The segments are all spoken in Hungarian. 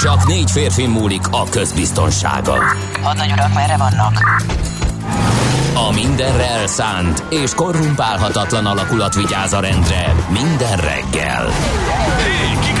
Csak 4 férfi múlik a közbiztonsága. Hadnagy urak, merre vannak? A mindenre elszánt és korrumpálhatatlan alakulat vigyáz a rendre minden reggel. Hé, kik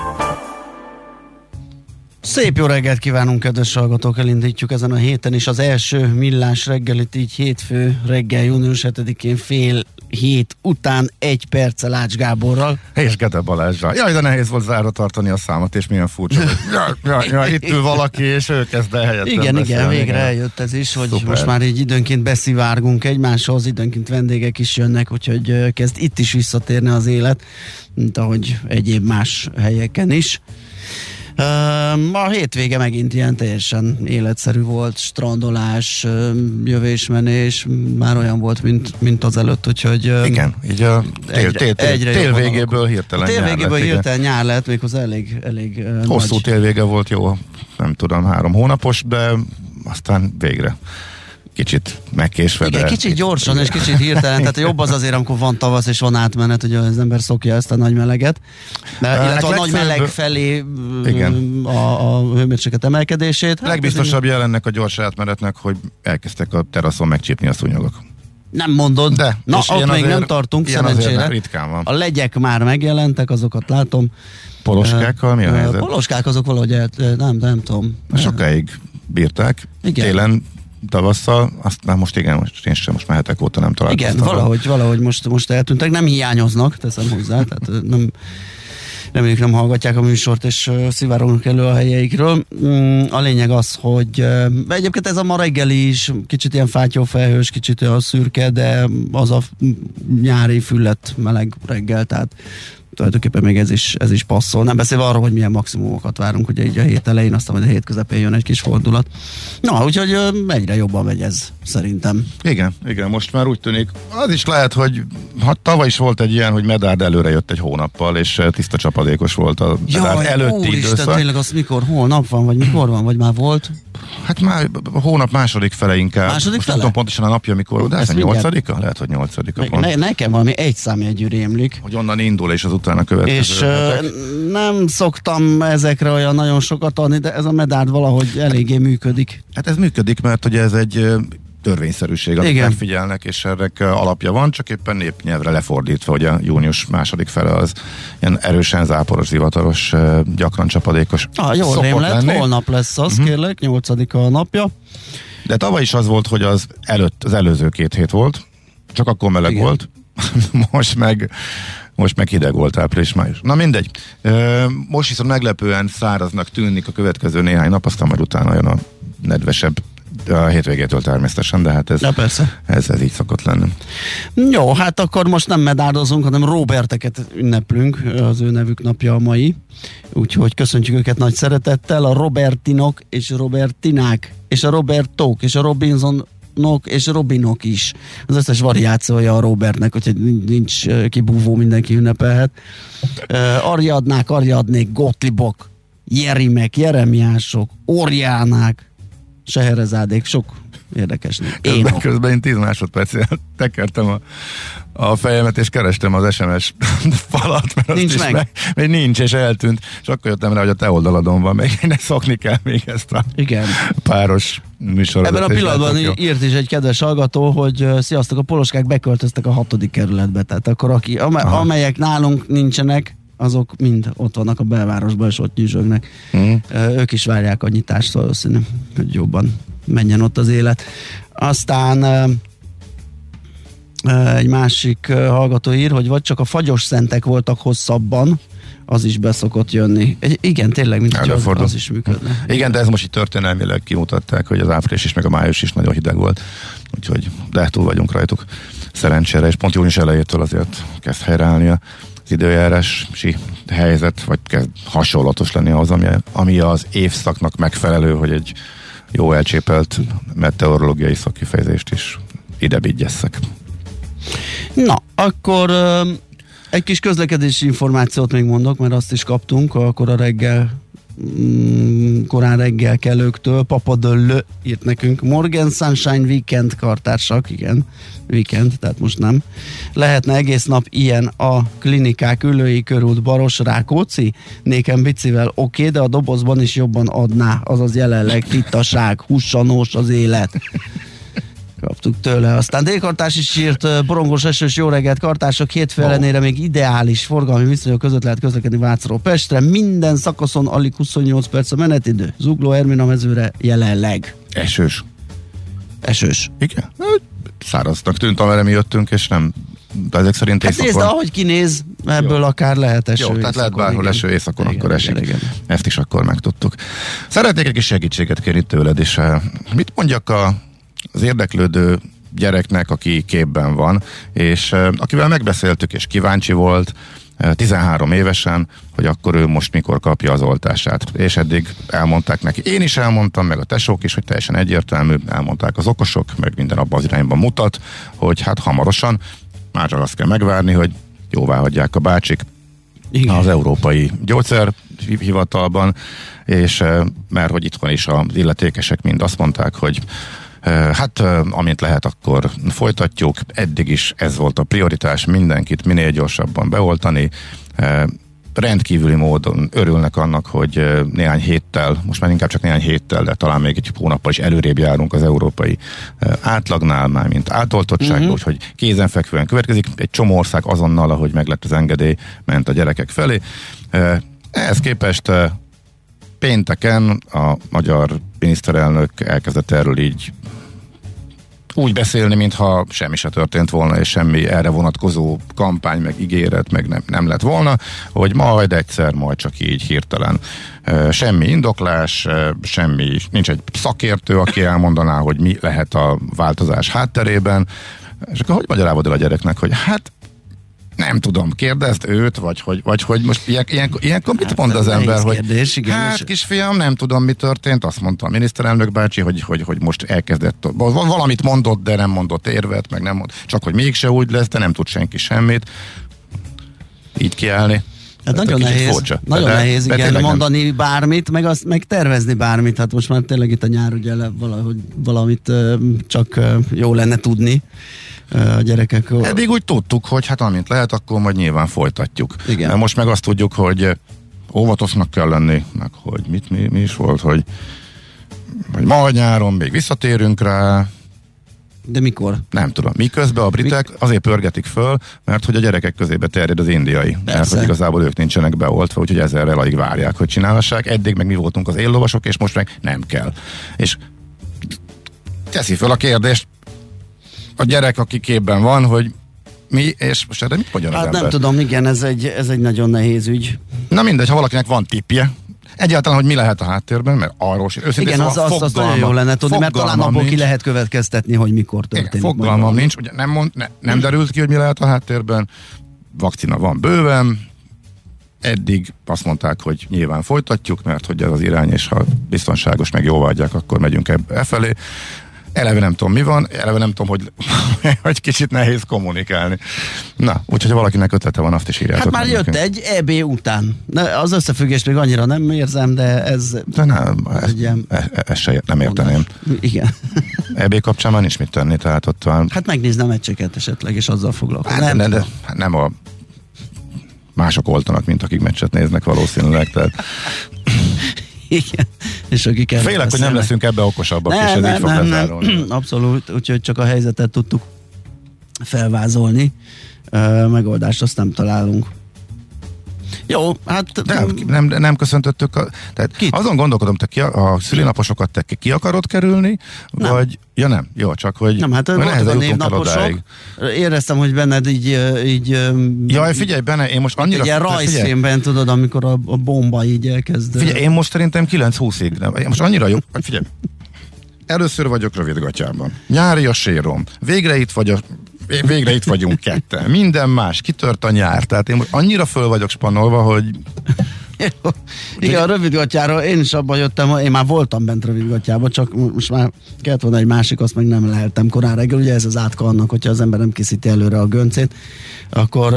Szép jó reggelt kívánunk, kedves hallgatók! Elindítjuk ezen a héten is az első Millás reggelit, így hétfő reggel, június 7-én fél hét után, 1 perccel Ács Gáborral. És Gede Balázsral. Jaj, de nehéz volt zárva tartani a számot, és milyen furcsa. Itt ül valaki, és ő kezd el helyettem beszélni. Igen, végre eljött ez is, hogy szuper. Most már így időnként beszivárgunk egymáshoz, időnként vendégek is jönnek, úgyhogy kezd itt is visszatérni az élet, mint ahogy egyéb más helyeken is. A hétvége megint ilyen teljesen életszerű volt, strandolás, jövésmenés, már olyan volt, mint az előtt, úgyhogy... Igen, így a télvégéből hirtelen nyár lett, méghozzá elég hosszú nagy télvége volt, jó, nem tudom, 3 hónapos, de aztán végre. Kicsit megkésve. Igen, kicsit gyorsan, igen. És kicsit hirtelen, tehát jobb az azért, amikor van tavasz és van átmenet, hogy az ember szokja ezt a nagy meleget. Illetve a nagy meleg felé a hőmérséklet emelkedését. Legbiztosabb jelennek a gyors átmenetnek, hogy elkezdtek a teraszon megcsípni a szúnyogok. Nem mondod, de. Na, ott még azért nem tartunk, szerencsére. Ritkán van. A legyek már megjelentek, azokat látom. Poloskákkal mi a helyzet? Poloskák azok valahogy, nem tudom. Sokáig bírták. Igen. Télen, tavasszal, azt már most igen, most már hetek óta nem találkoztam. Igen, valahogy most eltűntek, nem hiányoznak, teszem hozzá, tehát nem, reméljük nem hallgatják a műsort, és szivárognak elő a helyeikről. A lényeg az, hogy egyébként ez a ma reggeli is kicsit ilyen fátyófelhős, kicsit olyan szürke, de az a nyári füllet meleg reggel, tehát tulajdonképpen még ez is passzol. Nem beszélve arról, hogy milyen maximumokat várunk, ugye így a hét elején, aztán majd a hét közepén jön egy kis fordulat. Na, úgyhogy egyre jobban megy ez, szerintem. Igen, most már úgy tűnik. Az is lehet, hogy tavaly is volt egy ilyen, hogy Medárd előre jött egy hónappal, és tiszta csapadékos volt a Medárd előtti úristen, időszak. Úristen, tényleg az mikor, holnap van, vagy mikor van, vagy már volt? Hát már hónap második fele inkább. Második fele? Tudom pontosan a napja, mikor, de ez 8-a? Lehet, hogy 8-a pont. Nekem valami egy számjegyű rémlik. Hogy onnan indul, és az utána következő. És nem szoktam ezekre olyan nagyon sokat adni, de ez a Medárd valahogy eléggé működik. Hát ez működik, mert ugye ez egy törvényszerűség, amit megfigyelnek, és ennek alapja van, csak éppen népnyelvre lefordítva, hogy a június második fele az ilyen erősen záporos, zivataros, gyakran csapadékos. Jó rémlet, holnap lesz az, kérlek, 8-a a napja. De tavaly is az volt, hogy az előző 2 hét volt, csak akkor meleg volt, most meg hideg volt április-május. Na mindegy. Most viszont meglepően száraznak tűnik a következő néhány nap, aztán majd utána jön a nedvesebb, a hétvégétől természetesen, de hát ez így szokott lenni. Jó, hát akkor most nem medárdozunk, hanem Róberteket ünneplünk, az ő nevük napja a mai. Úgyhogy köszöntjük őket nagy szeretettel, a Robertinok és Robertinák, és a Robertók, és a Robinson és Robinok is. Az összes variációja a Robertnek, úgyhogy nincs kibúvó, mindenki ünnepelhet. Ariadnák, Ariadnék, Gotlibok, Jerimek, Jeremiások, Orjánák, Seherezádék, sok érdekesnek. Közben én 10 másodpercig tekertem a fejemet, és kerestem az SMS falat, mert nincs meg. Még nincs, és eltűnt. És akkor jöttem rá, hogy a te oldaladon van. Még ne szokni kell még ezt a igen. páros műsorodat. Ebben a pillanatban írt is egy kedves hallgató, hogy sziasztok, a poloskák beköltöztek a 6. kerületbe. Tehát akkor amelyek nálunk nincsenek, azok mind ott vannak a belvárosban, és ott nyűzsögnek. Ők is várják a nyitást, valószínű, hogy jobban menjen ott az élet. Aztán egy másik hallgató ír, hogy vagy csak a fagyos szentek voltak hosszabban, az is beszokott jönni. Igen, tényleg, mint az is működne. Igen, de ez most így történelmileg kimutatták, hogy az április is, meg a május is nagyon hideg volt. Úgyhogy, de túl vagyunk rajtuk. Szerencsére, és pont június elejétől azért kezd helyreállni a időjárási helyzet, vagy kezd hasonlatos lenni az, ami az évszaknak megfelelő, hogy egy jó elcsépelt meteorológiai szakkifejezést is idebigyesszek. Na, akkor egy kis közlekedési információt még mondok, mert azt is kaptunk, akkor a korán reggel kelőktől. Papa Döllő írt nekünk, Morgan Sunshine Weekend kartársak, igen, weekend, tehát most nem. Lehetne egész nap ilyen a klinikák, Ülői körút, Baros, Rákóczi? Nékem bicivel oké, de a dobozban is jobban adná, azaz jelenleg tittaság, hussanós az élet. Kaptuk tőle. Aztán délkartárs is írt, borongos esős jó reggelt kartások, hétfő ellenére még ideális forgalmi viszonyok között lehet közlekedni Vácról Pestre, minden szakaszon alig 28 perc a menetidő. Zugló Ermina Mezőre jelenleg. Esős. Esős. Igen. Száraznak tűnt, amire mi jöttünk, és nem. De ezek szerint éjszakon. Hát nézd, ahogy kinéz, ebből jó. Akár lehet eső. Jó, tehát éjszakon, lehet bárhol igen. Eső éjszakon, igen, akkor esik. Igen. Ezt is akkor megtudtuk. Szeretnék egy kis segítséget kérni tőled, és mit mondjak az érdeklődő gyereknek, aki képben van, és akivel megbeszéltük, és kíváncsi volt 13 évesen, hogy akkor ő most mikor kapja az oltását. És eddig elmondták neki. Én is elmondtam, meg a tesók is, hogy teljesen egyértelmű, elmondták az okosok, meg minden abban az irányban mutat, hogy hát hamarosan, már csak azt kell megvárni, hogy jóvá hagyják a bácsik. Igen. Az Európai Gyógyszerhivatalban, és mert hogy itthon is az illetékesek mind azt mondták, hogy hát, amint lehet, akkor folytatjuk. Eddig is ez volt a prioritás, mindenkit minél gyorsabban beoltani. Rendkívüli módon örülnek annak, hogy néhány héttel, most már inkább csak néhány héttel, de talán még egy hónappal is előrébb járunk az európai átlagnál, már mint átoltottságban, úgyhogy kézenfekvően következik. Egy csomó ország azonnal, ahogy meglett az engedély, ment a gyerekek felé. Ehhez képest pénteken a magyar miniszterelnök elkezdett erről így úgy beszélni, mintha semmi se történt volna, és semmi erre vonatkozó kampány, meg ígéret, meg nem lett volna, hogy majd egyszer, majd csak így hirtelen. Semmi indoklás, semmi, nincs egy szakértő, aki elmondaná, hogy mi lehet a változás hátterében, és akkor hogy magyarázod el a gyereknek, hogy hát nem tudom, kérdezd őt, vagy hogy most ilyenkor mit mond az ember, hogy kérdés, igen, hát kisfiam, nem tudom, mi történt, azt mondta a miniszterelnök bácsi, hogy most elkezdett, valamit mondott, de nem mondott érvet, meg nem mondott, csak hogy mégse úgy lesz, de nem tud senki semmit. Így kiállni. Hát nagyon nehéz igen, mondani bármit, meg tervezni bármit. Hát most már tényleg itt a nyár ugye valamit csak jó lenne tudni a gyerekek. Eddig úgy tudtuk, hogy hát amint lehet, akkor majd nyilván folytatjuk. Igen. Most meg azt tudjuk, hogy óvatosnak kell lenni, meg hogy mi is volt, hogy majd nyáron még visszatérünk rá. De mikor? Nem tudom. Miközben a britek azért pörgetik föl, mert hogy a gyerekek közébe terjed az indiai. Persze. Mert hogy igazából ők nincsenek beoltva, úgyhogy ezzel alig várják, hogy csinálhassák. Eddig meg mi voltunk az éllovasok, és most meg nem kell. És teszi föl a kérdést a gyerek, aki képben van, hogy mi, és most erre mit mondjon az ember? Hát nem tudom, igen, ez egy nagyon nehéz ügy. Na mindegy, ha valakinek van tippje, egyáltalán, hogy mi lehet a háttérben, mert arról is őszintén igen, szóval azt nagyon jól lenne tudni, mert talán abból ki lehet következtetni, hogy mikor történik. Igen, fogalmam nincs, ugye nem derült ki, hogy mi lehet a háttérben, vakcina van bőven, eddig azt mondták, hogy nyilván folytatjuk, mert hogy ez az irány, és ha biztonságos, meg jóvá adják, akkor megyünk efelé. eleve nem tudom mi van, eleve nem tudom, hogy kicsit nehéz kommunikálni. Na, úgyhogy valakinek ötlete van, azt is írjátok. Hát már jött nekünk. Egy EB után. Na, az összefüggést még annyira nem érzem, de ez... De nem, ezt nem érteném. Igen. EB kapcsán már nincs mit tenni, tehát ott van... Hát megnézni a meccseket esetleg, és azzal foglalkozni. Hát, nem a... Mások oltanak, mint akik meccset néznek valószínűleg, tehát... Igen. És akik félek, hogy nem leszünk ebbe okosabbak, és ez így fog lezárulni. Abszolút, úgyhogy csak a helyzetet tudtuk felvázolni. Megoldást azt nem találunk. Jó, hát... Nem köszöntöttük a... Tehát azon gondolkodom, te a szülinaposokat te ki akarod kerülni, nem. Vagy... Ja nem, jó, csak hogy... Nem, hát voltak a névnaposok. Éreztem, hogy benned így jaj, figyelj, benne, én most annyira... Egy ilyen rajzfilmben, tudod, amikor a bomba így elkezd... Figyelj, én most szerintem 9-20-ig, nem, most annyira jó... Figyelj, először vagyok rövidgatjában. Nyári a sérom. Végre itt vagyunk ketten. Minden más, kitört a nyár. Tehát én annyira föl vagyok spannolva, hogy... Igen, a rövidgatjáról én is abban jöttem, én már voltam bent rövidgatjában, csak most már kellett volna egy másik, azt meg nem leheltem korán reggel. Ugye ez az átka annak, hogyha az ember nem készíti előre a göncét, akkor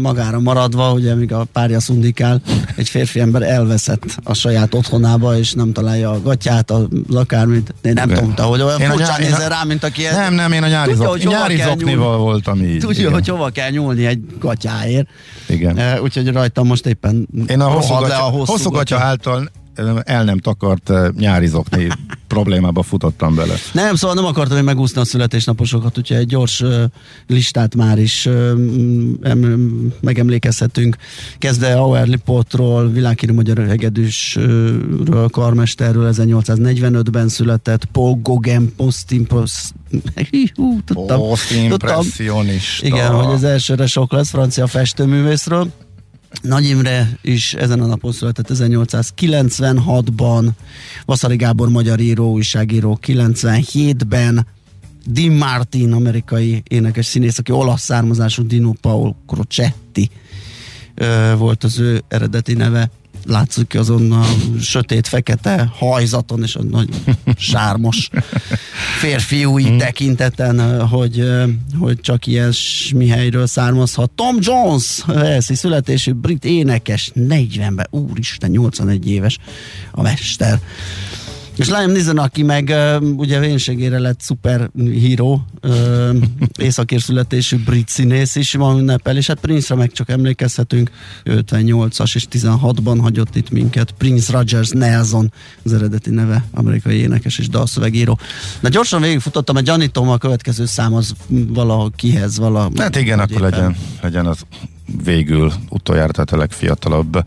magára maradva, ugye amíg a párja szundikál, egy férfi ember elveszett a saját otthonába, és nem találja a gatyát, az akármit. Én nem tudom, hogy olyan furcsán nézel rá, mint aki ezt. Nem, én a nyári zoknival voltam így. Tudja, igen. Hogy hova kell nyúlni egy gatyáért. Igen. Úgyhogy rajtam most éppen hosszogatja által el nem takart nyári zokni problémába futottam bele. Nem, szóval nem akartam én megúszni a születésnaposokat, úgyhogy egy gyors listát már is megemlékezhetünk. Kezdve Auer Lipótról, világhírű magyar hegedűsről, karmesterről 1845-ben született, Paul Gauguin posztimpressionista. Igen, hogy az elsőre sok lesz, francia festőművészről. Nagy Imre is ezen a napon született 1896-ban, Vasari Gábor magyar író, újságíró 97-ben, Dean Martin amerikai énekes színész, aki olasz származású Dino Paolo Crocetti volt az ő eredeti neve, látszik azon a sötét-fekete hajzaton és a nagy sármos férfiúi tekinteten, hogy csak ilyesmi helyről származhat. Tom Jones, ez születésű brit énekes, 40-ben, úristen, 81 éves a mester. És Liam Neeson, aki meg ugye vénségére lett szuperhíró, északír születésű brit színész is van ünnepel, és hát Prince-ra meg csak emlékezhetünk, 58-as és 16-ban hagyott itt minket, Prince Rogers Nelson az eredeti neve, amerikai énekes és dalszövegíró. Na gyorsan végigfutottam, mert gyanítom a következő szám az valakihez, valahogy. Hát igen, akkor legyen az végül utoljára, tehát a legfiatalabb,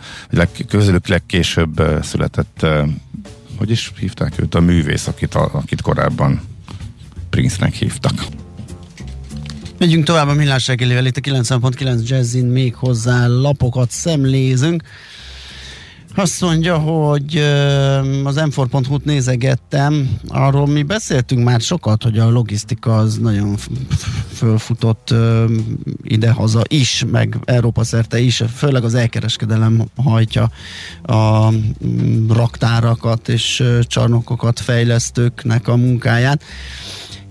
közülük legkésőbb született, hogy is hívták őt, a művész, akit korábban Prince-nek hívtak. Megyünk tovább a Milán Ségélyvel, itt a 90.9 Jazzin még hozzá lapokat szemlézünk. Azt mondja, hogy az m4.hu-t nézegettem, arról mi beszéltünk már sokat, hogy a logisztika az nagyon fölfutott idehaza is, meg Európa szerte is, főleg az elkereskedelem hajtja a raktárakat és csarnokokat fejlesztőknek a munkáját.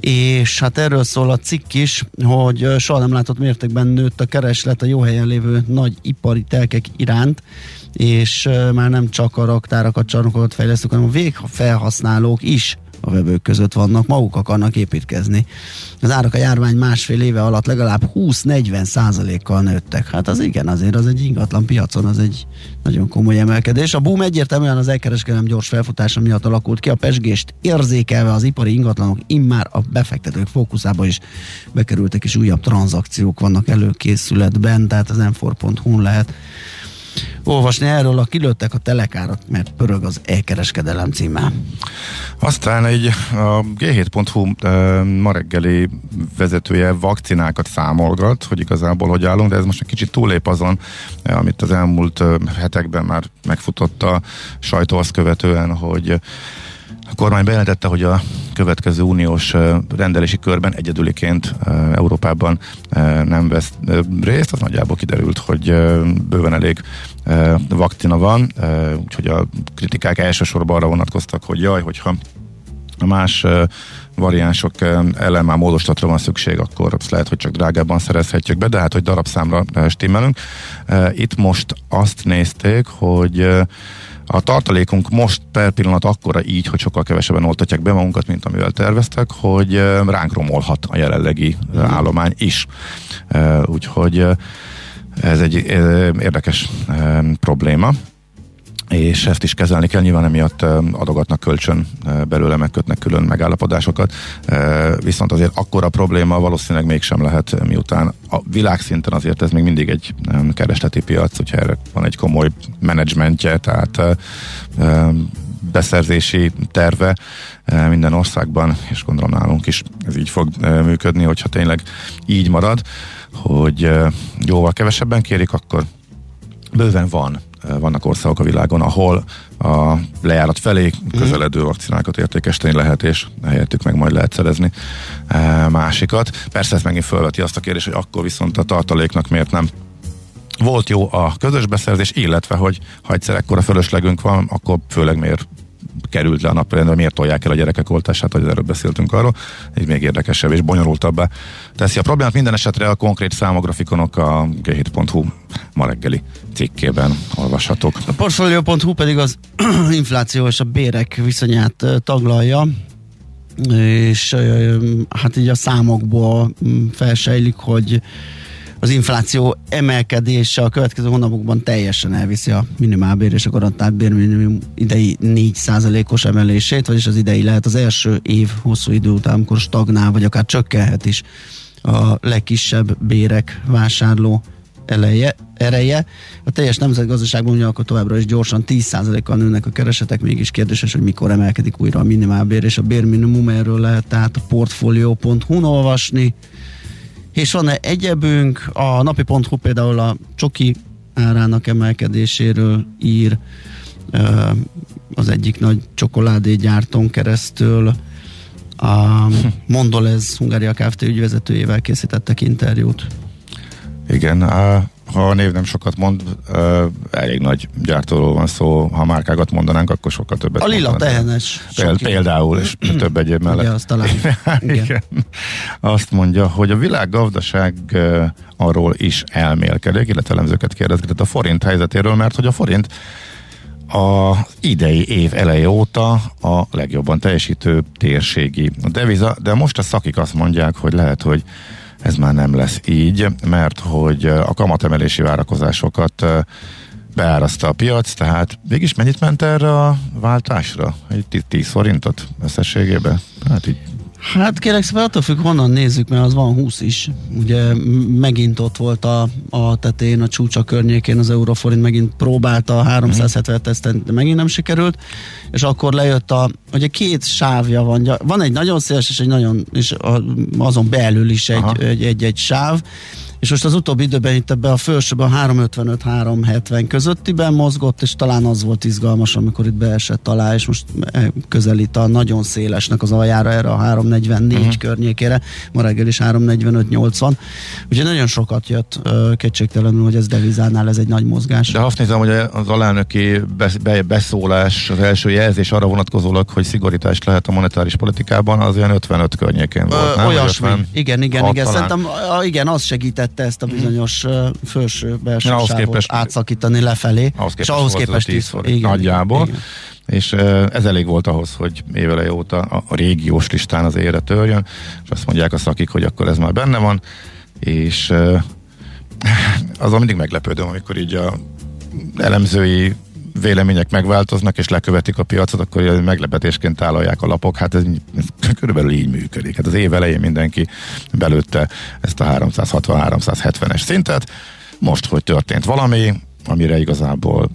És hát erről szól a cikk is, hogy soha nem látott mértékben nőtt a kereslet a jó helyen lévő nagy ipari telkek iránt, és már nem csak a raktárakat, csarnokokat fejlesztők, hanem a végfelhasználók is a vevők között vannak, maguk akarnak építkezni. Az árak a járvány másfél éve alatt legalább 20-40%-kal nőttek. Hát az igen, azért az egy ingatlan piacon, az egy nagyon komoly emelkedés. A boom egyértelműen az elkereskedelem gyors felfutása miatt alakult ki, a pezsgést érzékelve az ipari ingatlanok immár a befektetők fókuszába is bekerültek, és újabb tranzakciók vannak előkészületben, tehát az m4.hu-n lehet olvasni erről, a kilőttek a telekárat, mert pörög az elkereskedelem címe. Aztán egy a g7.hu ma reggeli vezetője vakcinákat számolgat, hogy igazából hogy állunk, de ez most egy kicsit túllép azon, amit az elmúlt hetekben már megfutott a sajtó azt követően, hogy a kormány bejelentette, hogy a következő uniós rendelési körben egyedüliként Európában nem vesz részt. Az nagyjából kiderült, hogy bőven elég vakcina van, úgyhogy a kritikák elsősorban arra vonatkoztak, hogy hogyha más variánsok ellen már módosítatra van szükség, akkor lehet, hogy csak drágábban szerezhetjük be, de hát, hogy darabszámra stimmelünk. Itt most azt nézték, hogy a tartalékunk most per pillanat akkora így, hogy sokkal kevesebben oltatják be magunkat, mint amivel terveztek, hogy ránk romolhat a jelenlegi állomány is. Úgyhogy ez egy érdekes probléma, és ezt is kezelni kell, nyilván emiatt adogatnak kölcsön belőle, megkötnek külön megállapodásokat, viszont azért akkora probléma valószínűleg mégsem lehet, miután a világszinten azért ez még mindig egy keresleti piac, úgyhogy erre van egy komoly menedzsmentje, tehát beszerzési terve minden országban, és gondolom nálunk is ez így fog működni, hogyha tényleg így marad, hogy jóval kevesebben kérik, akkor bőven vannak országok a világon, ahol a lejárat felé közeledő vakcinákat értékesíteni lehet, és helyettük meg majd lehet szerezni másikat. Persze ez megint felveti azt a kérdést, hogy akkor viszont a tartaléknak miért nem volt jó a közös beszerzés, illetve hogy ha egyszer ekkora fölöslegünk van, akkor főleg miért került le a napirendre, miért tolják el a gyerekek oltását, hogy erről beszéltünk arról, így még érdekesebb és bonyolultabbá teszi a problémát. Minden esetre a konkrét számografikonok a g7.hu ma reggeli cikkében olvashatók. A portfolio.hu pedig az infláció és a bérek viszonyát taglalja, és hát így a számokból felsejlik, hogy az infláció emelkedése a következő hónapokban teljesen elviszi a minimálbér és a garantált bérminimum idei 4%-os emelését, vagyis az idei lehet az első év hosszú idő után, amikor stagnál, vagy akár csökkenhet is a legkisebb bérek vásárló ereje. A teljes nemzetgazdaságban ugyanakkor továbbra is gyorsan 10%-kal nőnek a keresetek, mégis kérdéses, hogy mikor emelkedik újra a minimálbér és a bérminimum, erről lehet tehát a portfolio.hu-n olvasni. És van egyebünk, a napi.hu például a csoki árának emelkedéséről ír az egyik nagy csokoládégyártón keresztül. A Mondolez Hungária Kft. Ügyvezetőjével készítettek interjút. Igen, ha a név nem sokat mond, elég nagy gyártóról van szó, ha márkákat mondanánk, akkor sokkal többet. A lila tehenes. Például, és több egyéb mellett. Ugye, azt talán. Igen. Azt mondja, hogy a világgazdaság arról is elmélkedik, illetve elemzőket kérdezgetett a forint helyzetéről, mert hogy a forint az idei év eleje óta a legjobban teljesítő térségi deviza, de most a szakik azt mondják, hogy lehet, hogy ez már nem lesz így, mert hogy a kamatemelési várakozásokat beáraszta a piac, tehát mégis mennyit ment erre a váltásra? Egy 10 forintot összességében? Hát kérlek szépen, attól függ, honnan nézzük, mert az van 20 is. Ugye megint ott volt a tetén, a csúcsa környékén az euróforint, megint próbálta a 370-et teszteni, de megint nem sikerült, és akkor lejött ugye két sávja van egy nagyon széles, és egy nagyon, és azon belül is egy sáv, és most az utóbbi időben itt ebbe a felsőben 355-370 közöttiben mozgott, és talán az volt izgalmas, amikor itt beesett alá, és most közelít a nagyon szélesnek az aljára, erre a 344 környékére, ma reggel is 345-80. Ugye nagyon sokat jött, kétségtelenül, hogy ez devizánál ez egy nagy mozgás. De azt nézem, hogy az alelnöki beszólás, az első jelzés arra vonatkozólag, hogy szigorítás lehet a monetáris politikában, az olyan 55 környékén volt. Olyasmi. Igen. Szerintem igen, az segített ezt a bizonyos felső belső sávot átszakítani lefelé, és ahhoz képest 10 forint nagyjából. Igen. És ez elég volt ahhoz, hogy éveleje óta a régiós listán az ére törjön, és azt mondják a szakik, hogy akkor ez már benne van, és azon mindig meglepődöm, amikor így a elemzői vélemények megváltoznak, és lekövetik a piacot, akkor meglepetésként tálalják a lapok. Hát ez körülbelül így működik. Hát az év elején mindenki belőtte ezt a 360-370-es szintet. Most, hogy történt valami, amire igazából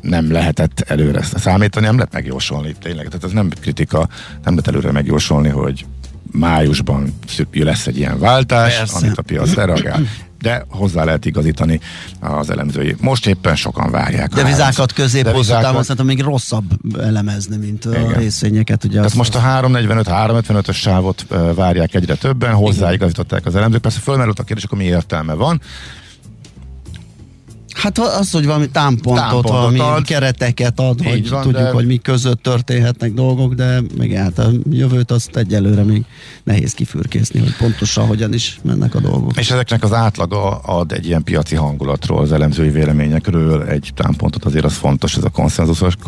nem lehetett előre számítani, nem lehet megjósolni tényleg. Tehát ez nem kritika, nem lehet előre megjósolni, hogy májusban lesz egy ilyen váltás, amit a piac reagál. De hozzá lehet igazítani az elemzői. Most éppen sokan várják. Devizákat középhosszú távon szerintem még rosszabb elemezni, mint igen, a részvényeket. Ugye tehát most a 345-355-ös sávot várják egyre többen, hozzáigazították az elemzők. Persze fölmerült a kérdés, akkor mi értelme van? Hát az, hogy valami támpontot valami ad, kereteket ad, hogy van, tudjuk, de... hogy mi között történhetnek dolgok, de még hát a jövőt azt egyelőre még nehéz kifürkészni, hogy pontosan hogyan is mennek a dolgok. És ezeknek az átlaga ad egy ilyen piaci hangulatról, az elemzői véleményekről egy támpontot, azért az fontos, ez a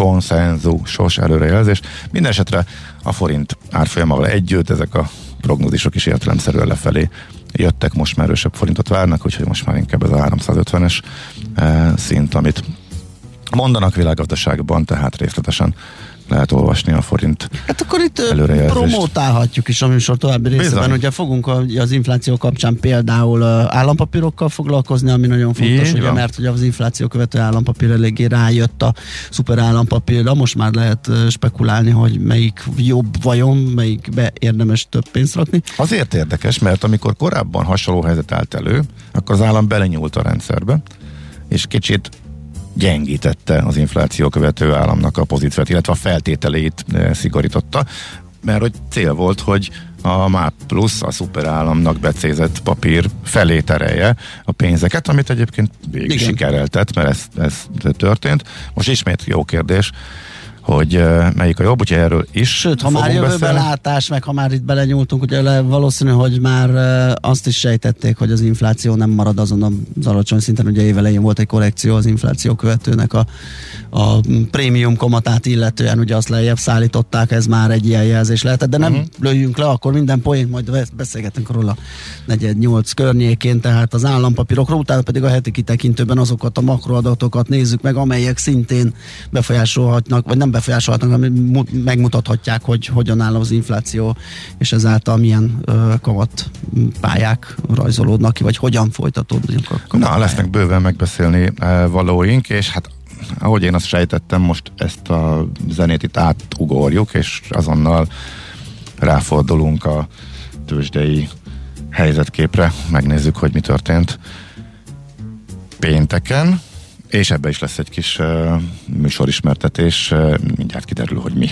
konszenzusos előrejelzés. Minden esetre a forint árfolyamával együtt ezek a prognózisok is értelemszerűen lefelé jöttek, most már erősebb forintot várnak, úgyhogy most már inkább ez a 350-es szint, amit mondanak világgazdaságban, tehát részletesen lehet olvasni a forint hát akkor itt promotálhatjuk is a műsor további részében. Bizony. Ugye fogunk az infláció kapcsán például állampapírokkal foglalkozni, ami nagyon fontos, ugye, mert ugye az infláció követő állampapír eléggé rájött a szuper állampapírra, most már lehet spekulálni, hogy melyik jobb vajon, melyikbe érdemes több pénzt rakni. Azért érdekes, mert amikor korábban hasonló helyzet állt elő, akkor az állam belenyúlt a rendszerbe, és kicsit gyengítette az infláció követő államnak a pozíciót, illetve a feltételeit szigorította, mert hogy cél volt, hogy a MÁP plusz a szuperállamnak becézett papír felé terelje a pénzeket, amit egyébként végül sikereltett, mert ez történt. Most ismét jó kérdés, hogy melyik a jobb, úgyhogy erről is. Sőt, ha már jövőben látás, meg ha már itt belenyúltunk, ugye valószínű, hogy már azt is sejtették, hogy az infláció nem marad azon az alacsony szinten, ugye évelején volt egy korrekció az infláció követőnek a prémium kamatát illetően, ugye azt lejjebb szállították, ez már egy ilyen jelzés lehetett, de nem lőjünk le, akkor minden poént, majd beszélgetünk róla 4-8 környékén, tehát az állampapírokról, utána pedig a heti kitekintőben azokat a makroadatokat nézzük meg, amelyek szintén befolyásolhatnak, vagy nem befolyásolhatnak, hanem megmutathatják, hogy hogyan áll az infláció, és ezáltal milyen kamat pályák rajzolódnak ki, vagy hogyan folytatódnak a kamat. Na, lesznek bőven megbeszélni valóink, és hát ahogy én azt sejtettem, most ezt a zenét itt átugorjuk, és azonnal ráfordulunk a tőzsdei helyzetképre, megnézzük, hogy mi történt pénteken. És ebbe is lesz egy kis műsorismertetés, mindjárt kiderül, hogy mi.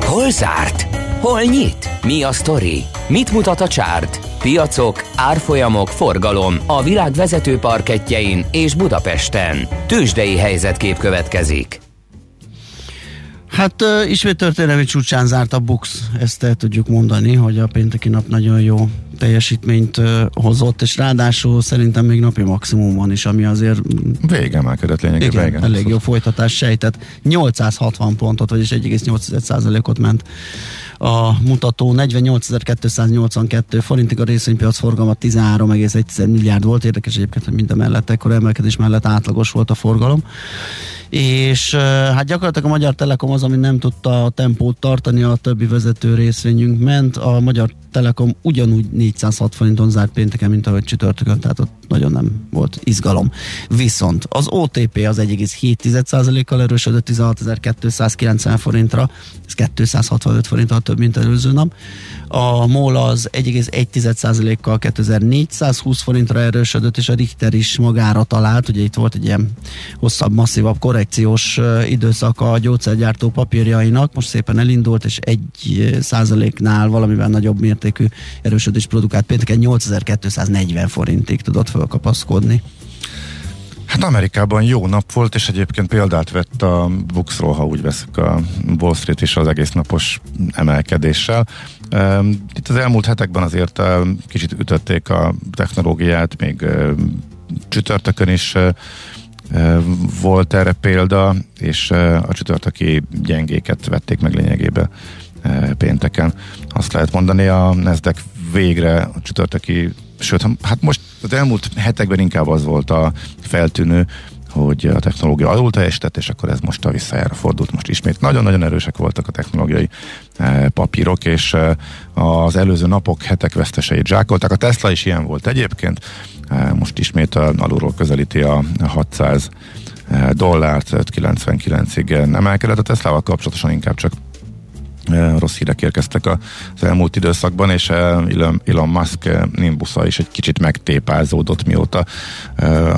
Hol zárt? Hol nyit? Mi a sztori? Mit mutat a csárt? Piacok, árfolyamok, forgalom a világ vezető parkettjein és Budapesten. Tőzsdei helyzetkép következik. Hát ismét történelmi csúcsán zárt a BUX, ezt el tudjuk mondani, hogy a pénteki nap nagyon jó teljesítményt hozott, és ráadásul szerintem még napi maximumon is, ami azért végemelkedett lényegében. Igen, elég jó folytatás sejtett. 860 pontot, vagyis 1,8%-ot ment a mutató. 48.282 forintig, a részvénypiac forgalma 13,1 milliárd volt. Érdekes egyébként, hogy minden mellett, ekkor emelkedés mellett átlagos volt a forgalom. És hát gyakorlatilag a Magyar Telekom az, ami nem tudta a tempót tartani, a többi vezető részvényünk ment. A Magyar Telekom ugyanúgy 406 forinton zárt pénteken, mint ahogy csütörtökön, tehát ott nagyon nem volt izgalom. Viszont az OTP az 1,7%-kal erősödött 16.290 forintra, ez 265 forinttal több, mint előző nap. A MOL az 1,1%-kal 2420 forintra erősödött, és a Richter is magára talált, ugye itt volt egy ilyen hosszabb, masszívabb korrekciós időszaka a gyógyszergyártó papírjainak, most szépen elindult, és 1%-nál valamivel nagyobb mértékű erősödés produkált pénteken, 8240 forintig tudott fölkapaszkodni. Hát Amerikában jó nap volt, és egyébként példát vett a BUX-ról, ha úgy veszük a Wall Street is az egész napos emelkedéssel. Itt az elmúlt hetekben azért kicsit ütötték a technológiát, még csütörtökön is volt erre példa, és a csütörtöki gyengéket vették meg lényegében pénteken. Azt lehet mondani, a Nasdaq végre a csütörtöki, sőt, hát most az elmúlt hetekben inkább az volt a feltűnő, hogy a technológia alul teljesített, és akkor ez most a visszajára fordult. Most ismét nagyon-nagyon erősek voltak a technológiai papírok, és az előző napok, hetek veszteseit zsákolták. A Tesla is ilyen volt egyébként, most ismét alulról közelíti a $600, 5,99-ig emelkedett. A Teslával kapcsolatosan inkább csak rossz hírek érkeztek az elmúlt időszakban, és Elon Musk nimbusza is egy kicsit megtépázódott, mióta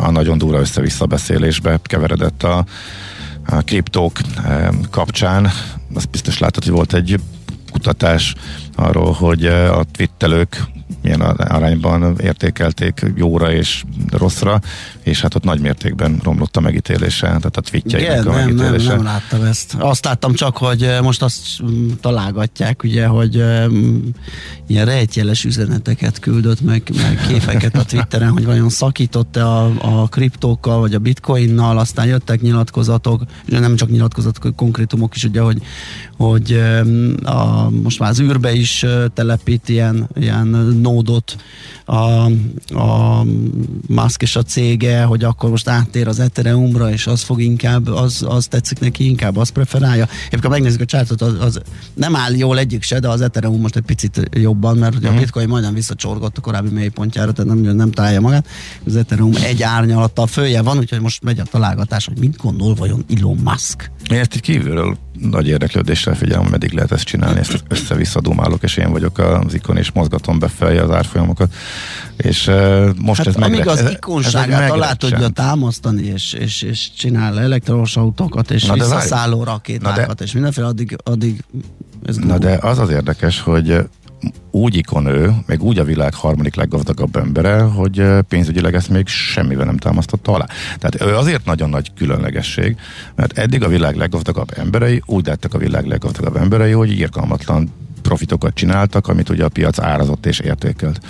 a nagyon durva össze-vissza beszélésbe keveredett a kriptók kapcsán. Azt biztos látod, hogy volt egy kutatás arról, hogy a twittelők milyen arányban értékelték jóra és rosszra, és hát ott nagy mértékben romlott a megítélése, tehát a tweetjeinek a megítélése. Nem láttam ezt. Azt láttam csak, hogy most azt találgatják, ugye, hogy ilyen rejtjeles üzeneteket küldött, meg képeket a Twitteren, hogy vajon szakított-e a kriptókkal, vagy a bitcoinnal, aztán jöttek nyilatkozatok, nem csak nyilatkozatok, konkrétumok is, ugye, hogy most már az űrbe is telepít ilyen nódot a Musk és a cége, hogy akkor most áttér az Ethereumra, és az fog inkább, az tetszik neki inkább, az preferálja. Épp, ha megnézzük a csártot, az nem áll jól egyik se, de az Ethereum most egy picit jobban, mert ugye a Bitcoin majdnem visszacsorgott a korábbi mélypontjára, tehát nem találja magát. Az Ethereum egy árnyalattal följe van, úgyhogy most megy a találgatás, hogy mit gondol vajon Elon Musk. Miért így kívülről nagy érdeklődéssel figyelem, meddig lehet ezt csinálni, ezt össze-vissza dumálok, és én vagyok az ikon, és mozgatom befelje az árfolyamokat, és most hát ez amíg az ikonságát alá tudja támasztani, és csinál elektromos autókat, és visszaszálló rakétákat, és mindenféle, addig ez gurú. Na de az érdekes, hogy úgy ikon ő, meg úgy a világ harmadik leggazdagabb embere, hogy pénzügyileg ezt még semmivel nem támasztotta alá. Tehát ő azért nagyon nagy különlegesség, mert eddig a világ leggazdagabb emberei úgy lettek a világ leggazdagabb emberei, hogy irgalmatlan profitokat csináltak, amit ugye a piac árazott és értékelt.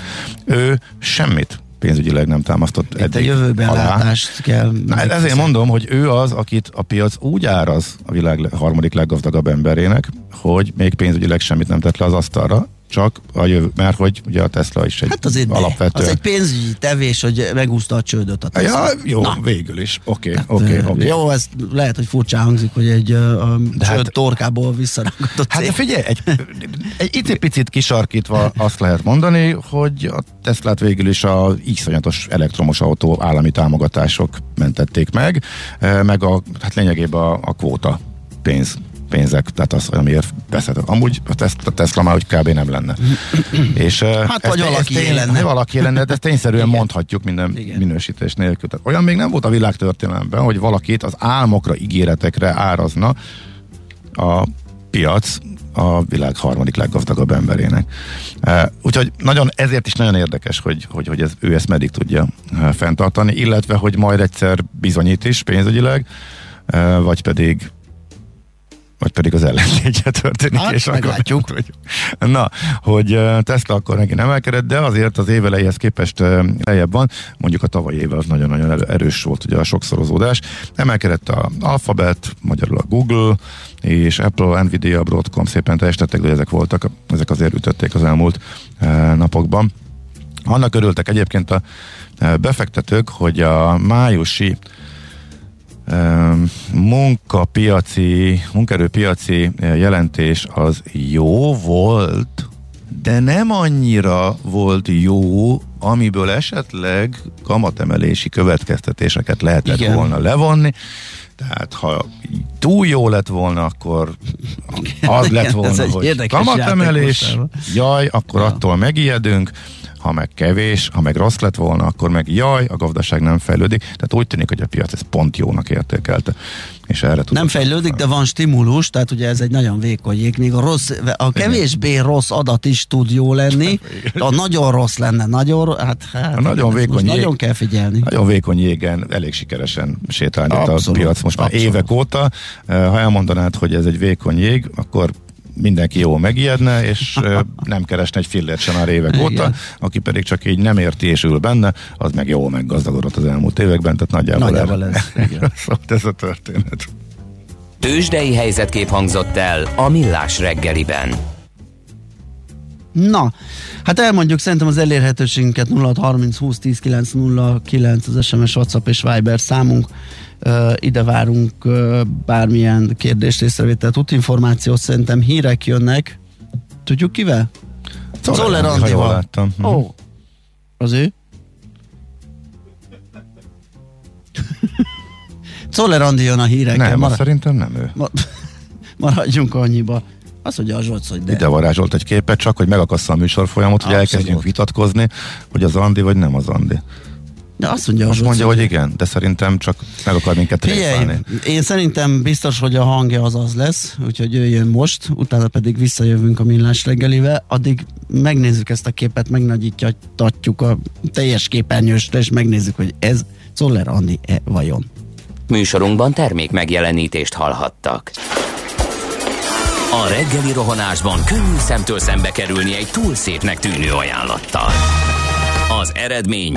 Ő semmit pénzügyileg nem támasztott eddig. Itt a jövőben alá. Látást kell. Ezért mondom, hogy ő az, akit a piac úgy áraz a világ harmadik leggazdagabb emberének, hogy még pénzügyileg semmit nem tett le az asztalra, csak a jövő, mert hogy ugye a Tesla is egy alapvetően. Az egy pénzügyi tevés, hogy megúszta a csődöt a Tesla. Ja, jó, na. Végül is. Oké. Jó, ez lehet, hogy furcsa hangzik, hogy egy csőd torkából visszarakott. Hát figyelj, egy icipicit kisarkítva azt lehet mondani, hogy a Teslát végül is az iszonyatos elektromos autó állami támogatások mentették meg, meg hát lényegében a kvóta pénzek, tehát az, amiért beszéltem. Amúgy a Tesla már úgy kb. Nem lenne. És, hát vagy valaki lenne, de ezt tényszerűen mondhatjuk minden minősítés nélkül. Tehát olyan még nem volt a világtörténelemben, hogy valakit az álmokra, ígéretekre árazna a piac a világ harmadik leggazdagabb emberének. Úgyhogy ezért is nagyon érdekes, hogy ő ezt meddig tudja fenntartani, illetve, hogy majd egyszer bizonyít is pénzügyileg, vagy pedig az ellentétje történik, hát, és akkor meglátjuk. Na, hogy Tesla akkor megint emelkedett, de azért az év elejéhez képest lejjebb van, mondjuk a tavalyi évvel az nagyon-nagyon erős volt ugye a sokszorozódás. Emelkedett a Alphabet, magyarul a Google, és Apple, Nvidia, Broadcom szépen teljesítettek, hogy ezek voltak, ezek azért ütötték az elmúlt napokban. Annak örültek egyébként a befektetők, hogy a májusi munkaerőpiaci jelentés az jó volt, de nem annyira volt jó, amiből esetleg kamatemelési következtetéseket lehetett volna levonni. Tehát ha túl jó lett volna, akkor az lett volna, hogy kamatemelés, jaj, akkor attól megijedünk, ha meg kevés, ha meg rossz lett volna, akkor meg jaj, a gazdaság nem fejlődik. Tehát úgy tűnik, hogy a piac ezt pont jónak értékelte. És erre nem fejlődik, de van stimulus, tehát ugye ez egy nagyon vékony jég. Még a kevésbé rossz adat is tud jó lenni, de a nagyon rossz lenne. Nagyon kell figyelni. Nagyon vékony jégen elég sikeresen sétálni a piac most már évek óta. Ha elmondanád, hogy ez egy vékony jég, akkor mindenki jól megijedne, és nem keresne egy fillért sem már évek óta, aki pedig csak így nem érti és ül benne, az meg jól meggazdagodott az elmúlt években, tehát nagyjából ez a történet. Tőzsdei helyzetkép hangzott el a Millás reggeliben. Na, hát elmondjuk szerintem az elérhetőségünket 0630 20 10 909 az SMS, WhatsApp és Viber számunk. Ide várunk bármilyen kérdést, észrevételt, útinformációt. Szerintem hírek jönnek. Tudjuk kivel? Czoller Andival. Ó, az ő? Czoller Andi jön a hírekkel. Nem, szerintem nem ő. Maradjunk annyiba. Az, hogy a Zsolc, hogy de. Ide varázsolt egy képet, csak hogy megakassza a műsor folyamot, hogy elkezdjünk vitatkozni, hogy az Andi vagy nem az Andi. De azt mondja, most mondja, hogy igen, de szerintem csak meg akar minket részválni. Én szerintem biztos, hogy a hangja az lesz, úgyhogy jöjjön most, utána pedig visszajövünk a Millás reggelivel, addig megnézzük ezt a képet, megnagyítjatjuk a teljes képernyősre, és megnézzük, hogy ez Czoller Andi-e vajon. Műsorunkban termék megjelenítést hallhattak. A reggeli rohanásban könnyű szemtől szembe kerülni egy túl szépnek tűnő ajánlattal. Az eredmény...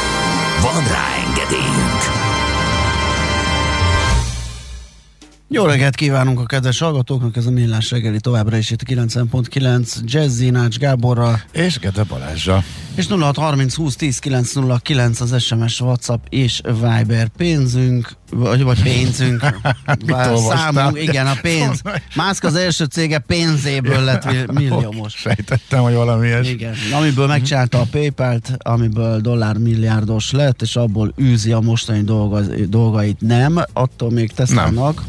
Van rá engedélyünk. Jó reggelt kívánunk a kedves hallgatóknak, ez a Millás reggeli továbbra is itt a 9.9 Jazzy Ács Gáborral és Gede Balázsra. És 0630 20 10 909 az SMS, WhatsApp és Viber pénzünk, vagy pénzünk, számunk, igen, a pénz. Mászk az első cége pénzéből lett milliómos. Sejtettem, hogy valami ilyes. Igen, amiből megcsinálta a PayPal-t, amiből dollármilliárdos lett, és abból űzi a mostani dolgait. Nem, attól még tesztelnek,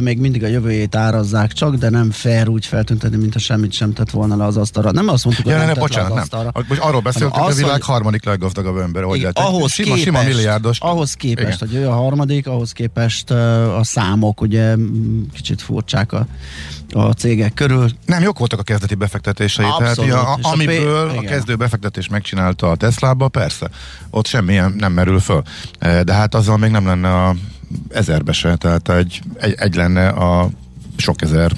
még mindig a jövőjét árazzák csak, de nem fair úgy feltüntetni, mintha semmit sem tett volna le az asztalra. Nem azt mondtuk, hogy ja, nem tett le az asztalra. Most arról beszéltünk, a világ harmadik leggazdagabb ember, hogy lett. Sima milliárdos. Ahhoz képest, hogy ő a harmadik, ahhoz képest a számok ugye kicsit furcsák a cégek körül. Nem, jók voltak a kezdeti befektetései. Abszolút. Tehát, amiből a kezdő befektetés megcsinálta a Teslába, persze, ott semmilyen nem merül föl. De hát azzal még nem lenne a ezerbe se, tehát egy lenne a sok ezer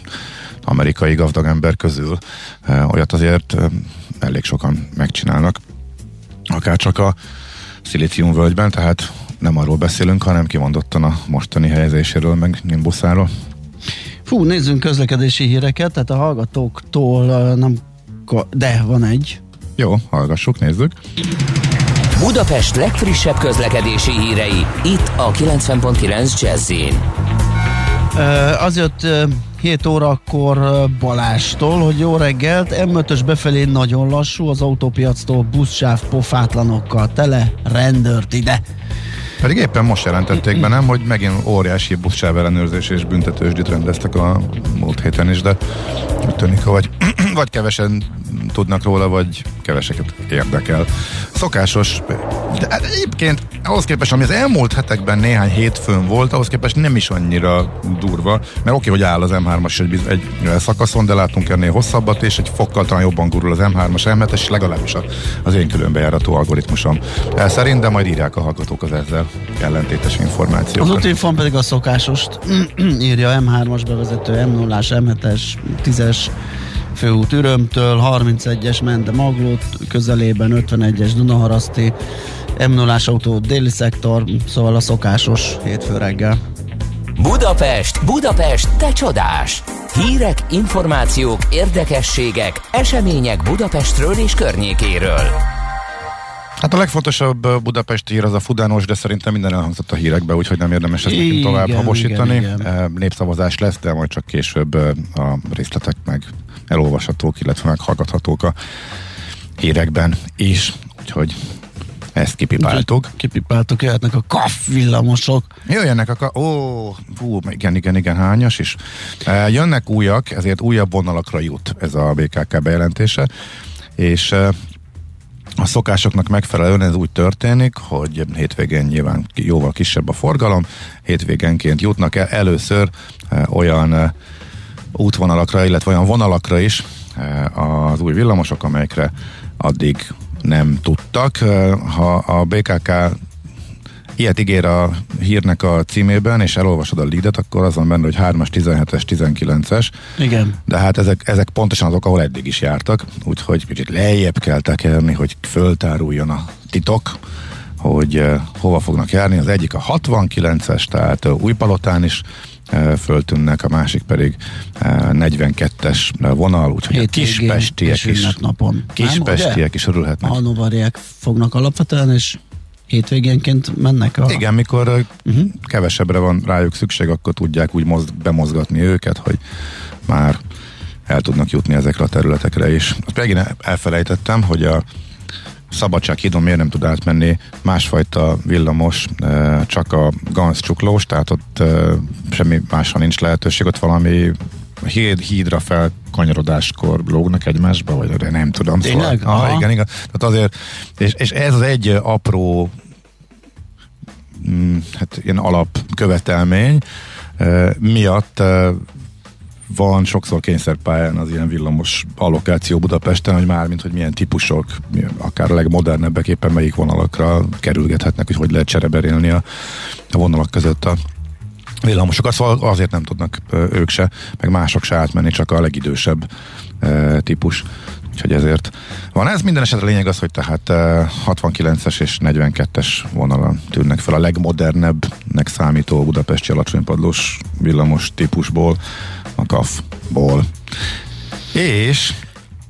amerikai gazdag ember közül. Olyat azért elég sokan megcsinálnak. Akár csak a Szilíciumvölgyben, tehát nem arról beszélünk, hanem kimondottan a mostani helyezéséről, meg nimbuszáról. Fú, nézzünk közlekedési híreket, tehát a hallgatóktól nem... De, van egy. Jó, hallgassuk, nézzük. Budapest legfrissebb közlekedési hírei, itt a 90.9 Jazz-in. Az jött 7 órakor Balástól, hogy jó reggelt, M5-ös befelé nagyon lassú, az autópiactól buszsáv pofátlanokkal tele, rendőrt ide. Pedig éppen most jelentették be, nem, hogy megint óriási buszsáv ellenőrzés és büntetősdit rendeztek a múlt héten is, de úgy tűnik, hogy vagy kevesen tudnak róla, vagy keveseket érdekel. Szokásos, de egyébként ahhoz képest, ami az elmúlt hetekben néhány hétfőn volt, ahhoz képest nem is annyira durva, mert oké, hogy áll az M3-as egy szakaszon, de látunk ennél hosszabbat, és egy fokkal talán jobban gurul az M3-as, M7-es, legalábbis az én különbejárató algoritmusom szerint, de majd írják a hallgatók az ezzel ellentétes információkat. Az útinfon pedig a szokásost írja, M3-as bevezető, M0-as, M7-es, 10-es, főút Ürömtől, 31-es Mende Maglót közelében, 51-es Dunaharaszti, M0-as autó déli szektor, szóval a szokásos hétfő reggel. Budapest, Budapest, te csodás! Hírek, információk, érdekességek, események Budapestről és környékéről. Hát a legfontosabb budapesti hír az a fudános, de szerintem minden elhangzott a hírekbe, úgyhogy nem érdemes ezt nekünk tovább habosítani. Igen. Népszavazás lesz, de majd csak később a részletek meg elolvashatók, illetve meghallgathatók a hírekben is, úgyhogy ezt kipipáltuk. Kipipáltuk, jöhetnek a kaffvillamosok. Jöjjenek a igen, hányas is. Jönnek újak, ezért újabb vonalakra jut ez a BKK bejelentése, és a szokásoknak megfelelően ez úgy történik, hogy hétvégén nyilván jóval kisebb a forgalom, hétvégenként jutnak el először olyan útvonalakra, illetve olyan vonalakra is az új villamosok, amelyekre addig nem tudtak. Ha a BKK ilyet ígér a hírnek a címében, és elolvasod a leadet, akkor azon benne, hogy 3-as, 17-es, 19-es. Igen. De hát ezek pontosan azok, ahol eddig is jártak, úgyhogy kicsit lejjebb kell tekerni, hogy föltáruljon a titok, hogy hova fognak járni. Az egyik a 69-es, tehát Újpalotán is föltűnnek, a másik pedig 42-es vonal, úgyhogy hétvégén a kispestiek is örülhetnek. A hannovariek fognak alapvetően, és hétvégénként mennek? Igen, mikor kevesebbre van rájuk szükség, akkor tudják úgy bemozgatni őket, hogy már el tudnak jutni ezekre a területekre is. Azt pedig elfelejtettem, hogy a Szabadsághídon miért nem tud átmenni másfajta villamos, csak a ganccsuklós, tehát ott semmi másra nincs lehetőség, ott valami hídra felkanyarodáskor lógnak egymásba, vagy nem tudom. Tényleg? Szóval, igen. Tehát azért, és ez az egy apró ilyen alapkövetelmény miatt van sokszor kényszerpályán az ilyen villamos allokáció Budapesten, hogy mármint, hogy milyen típusok, akár a legmodernebbek éppen melyik vonalakra kerülgethetnek, hogy hogy lehet csereberélni a vonalak között a villamosokat, szóval azért nem tudnak ők se, meg mások se átmenni, csak a legidősebb típus. Úgyhogy ezért van ez. Minden esetre lényeg az, hogy tehát 69-es és 42-es vonalon tűnnek fel a legmodernebbnek számító budapesti alacsonypadlós villamos típusból, a KAF-ból. És...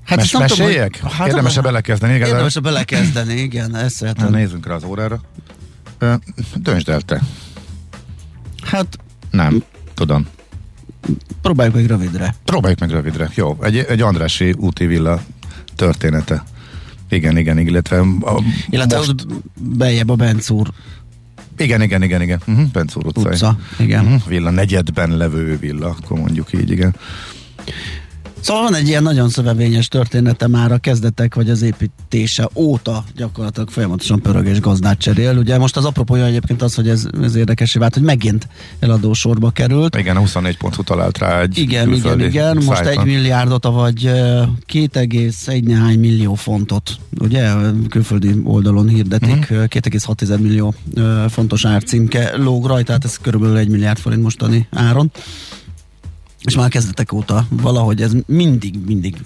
Hát meséljek? Hát érdemes-e belekezdeni? Érdemes-e belekezdeni, igen. Na, nézzünk rá az órára. Döntsd el te. Hát... Nem, tudom. Próbáljuk meg rövidre. Jó, egy andrássy úti villa története. Igen, illetve... ott beljebb a Benc úr. Igen. Benc úr utca. Igen. Villa, negyedben levő villa, akkor mondjuk így, igen. Szóval van egy ilyen nagyon szövevényes története már a kezdetek, vagy az építése óta gyakorlatilag folyamatosan pörög és gazdát cserél. Ugye most az apropója egyébként az, hogy ez érdekessé vált, hogy megint eladó sorba került. Igen, 24 pont talált rá egy Igen. Most 1 milliárdot, vagy 2,1 millió fontot, ugye, külföldi oldalon hirdetik, 2,6 millió fontos árcímke lóg rajta, tehát ez körülbelül 1 milliárd forint mostani áron. És már kezdetek óta valahogy ez mindig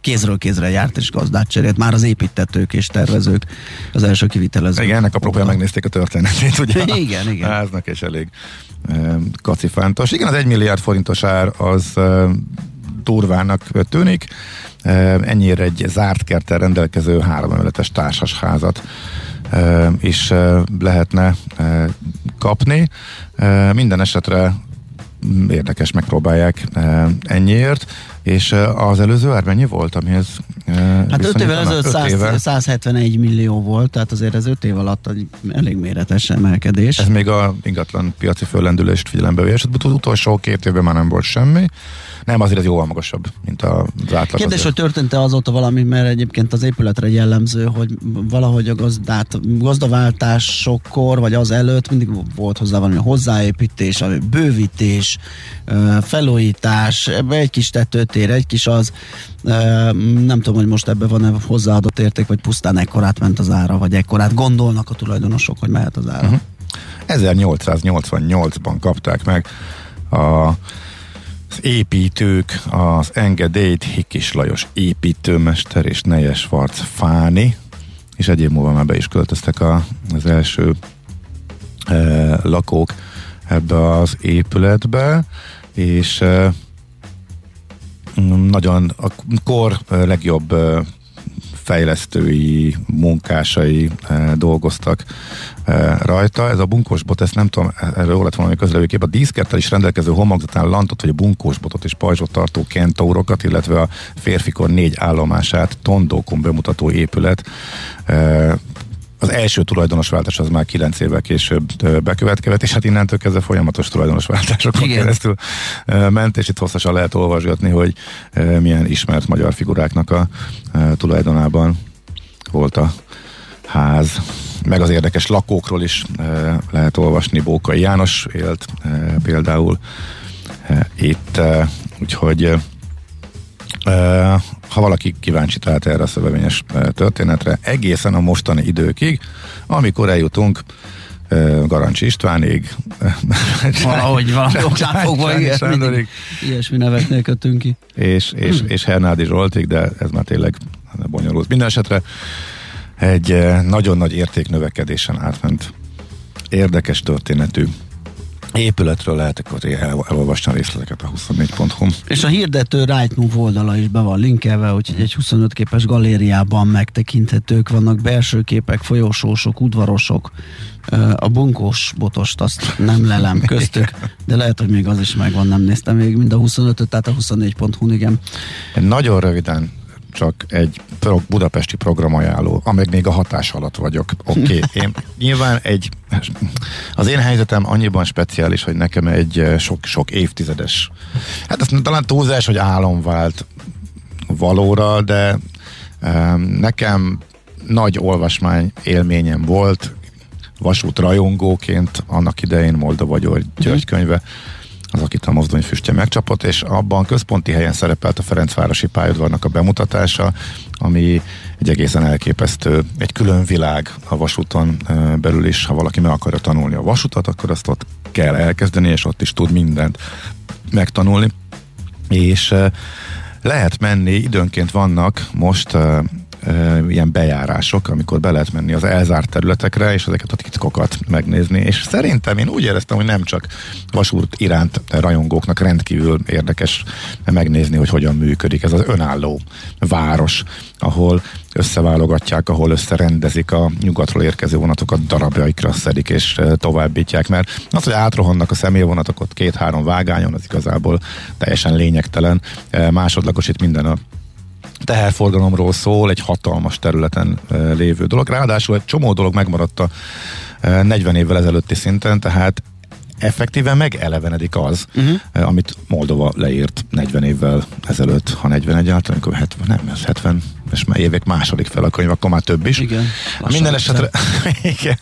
kézről kézre járt és gazdát cserélt. Már az építetők és tervezők az első kivitelezők. Igen, ennek apropóján megnézték a történetét, ugye? Igen. Háznak és elég kacifántos. Igen, az 1 milliárd forintos ár az durvának tűnik. Ennyire egy zárt kerttel rendelkező 3 emeletes társasházat is lehetne kapni. Minden esetre érdekes, megpróbálják ennyiért, és az előző ár mennyi volt, amihez hát 5 évvel ezelőtt 171 millió volt, tehát azért ez 5 év alatt elég méretes emelkedés. Ez még a ingatlan piaci föllendülést figyelembe véve, és az utolsó 2 évben már nem volt semmi. Nem, azért ez jóval magasabb, mint az átlag. Kérdés, hogy történt-e azóta valami, mert egyébként az épületre jellemző, hogy valahogy a gazdaváltásokkor, vagy az előtt mindig volt hozzá valami hozzáépítés, bővítés, felújítás, egy kis tetőtér, egy kis az. Nem tudom, hogy most ebben van-e hozzáadott érték, vagy pusztán ekkorát ment az ára, vagy ekkorát gondolnak a tulajdonosok, hogy mehet az ára. 1888-ban kapták meg az építők az engedélyt, Hikis Lajos építőmester és Nejesvarc Fáni, és egy év múlva már be is költöztek az első lakók ebbe az épületbe, és nagyon a kor legjobb fejlesztői, munkásai dolgoztak rajta. Ez a bunkósbot, ezt nem tudom, erről lett valami közlevőkép, a díszkerttel is rendelkező homokzatán lantot, vagy a bunkósbotot és pajzsot tartó kentórokat, illetve a férfikor 4 állomását tondókon bemutató épület. Az első tulajdonosváltás az már 9 évvel később bekövetkezett, és hát innentől kezdve folyamatos tulajdonosváltásokon keresztül ment, és itt hosszasan lehet olvasgatni, hogy milyen ismert magyar figuráknak a tulajdonában volt a ház. Meg az érdekes lakókról is lehet olvasni, Bókai János élt például itt, úgyhogy... Ha valaki kíváncsi tehát erre a szövevényes történetre, egészen a mostani időkig, amikor eljutunk Garancsi Istvánig, valahogy oksáfogva ilyesmi neveknél kötünk ki, és Hernádi Zsoltig, de ez már tényleg bonyolult. Minden esetre egy nagyon nagy értéknövekedésen átment érdekes történetű épületről lehet akkor elolvasni a részleteket a 24.hu-n. És a hirdető Rightmove oldala is be van linkelve, úgyhogy egy 25 képes galériában megtekinthetők vannak belső képek, folyosósok, udvarosok, a bunkós botost azt nem lelem köztük, de lehet, hogy még az is megvan, nem néztem még mind a 25-öt, tehát a 24.hu-n, igen. Nagyon röviden csak egy budapesti programajánló, amely még a hatás alatt vagyok. Oké, okay. Nyilván az én helyzetem annyiban speciális, hogy nekem egy sok-sok évtizedes, hát ez talán túlzás, hogy álom vált valóra, de nekem nagy olvasmány élményem volt, vasút rajongóként annak idején Moldova György könyve, az, akit a mozdony füstje megcsapott, és abban központi helyen szerepelt a Ferencvárosi pályaudvarnak a bemutatása, ami egy egészen elképesztő, egy külön világ a vasúton belül is, ha valaki meg akarja tanulni a vasutat, akkor azt ott kell elkezdeni, és ott is tud mindent megtanulni, és lehet menni, időnként vannak most ilyen bejárások, amikor be lehet menni az elzárt területekre, és ezeket a titkokat megnézni, és szerintem én úgy éreztem, hogy nem csak vasút iránt rajongóknak rendkívül érdekes megnézni, hogy hogyan működik ez az önálló város, ahol összeválogatják, ahol összerendezik a nyugatról érkező vonatokat, darabjaikra szedik és továbbítják, mert az, hogy átrohannak a személyvonatok ott 2-3 vágányon, az igazából teljesen lényegtelen, másodlagos, itt minden a teherforgalomról szól, egy hatalmas területen lévő dolog. Ráadásul egy csomó dolog megmaradt a 40 évvel ezelőtti szinten, tehát effektíven megelevenedik az, amit Moldova leírt 40 évvel ezelőtt, ha 41 által, amikor 70, nem, ez 70, és már évek második fel a könyv, akkor már több is. Igen. Minden esetre, igen.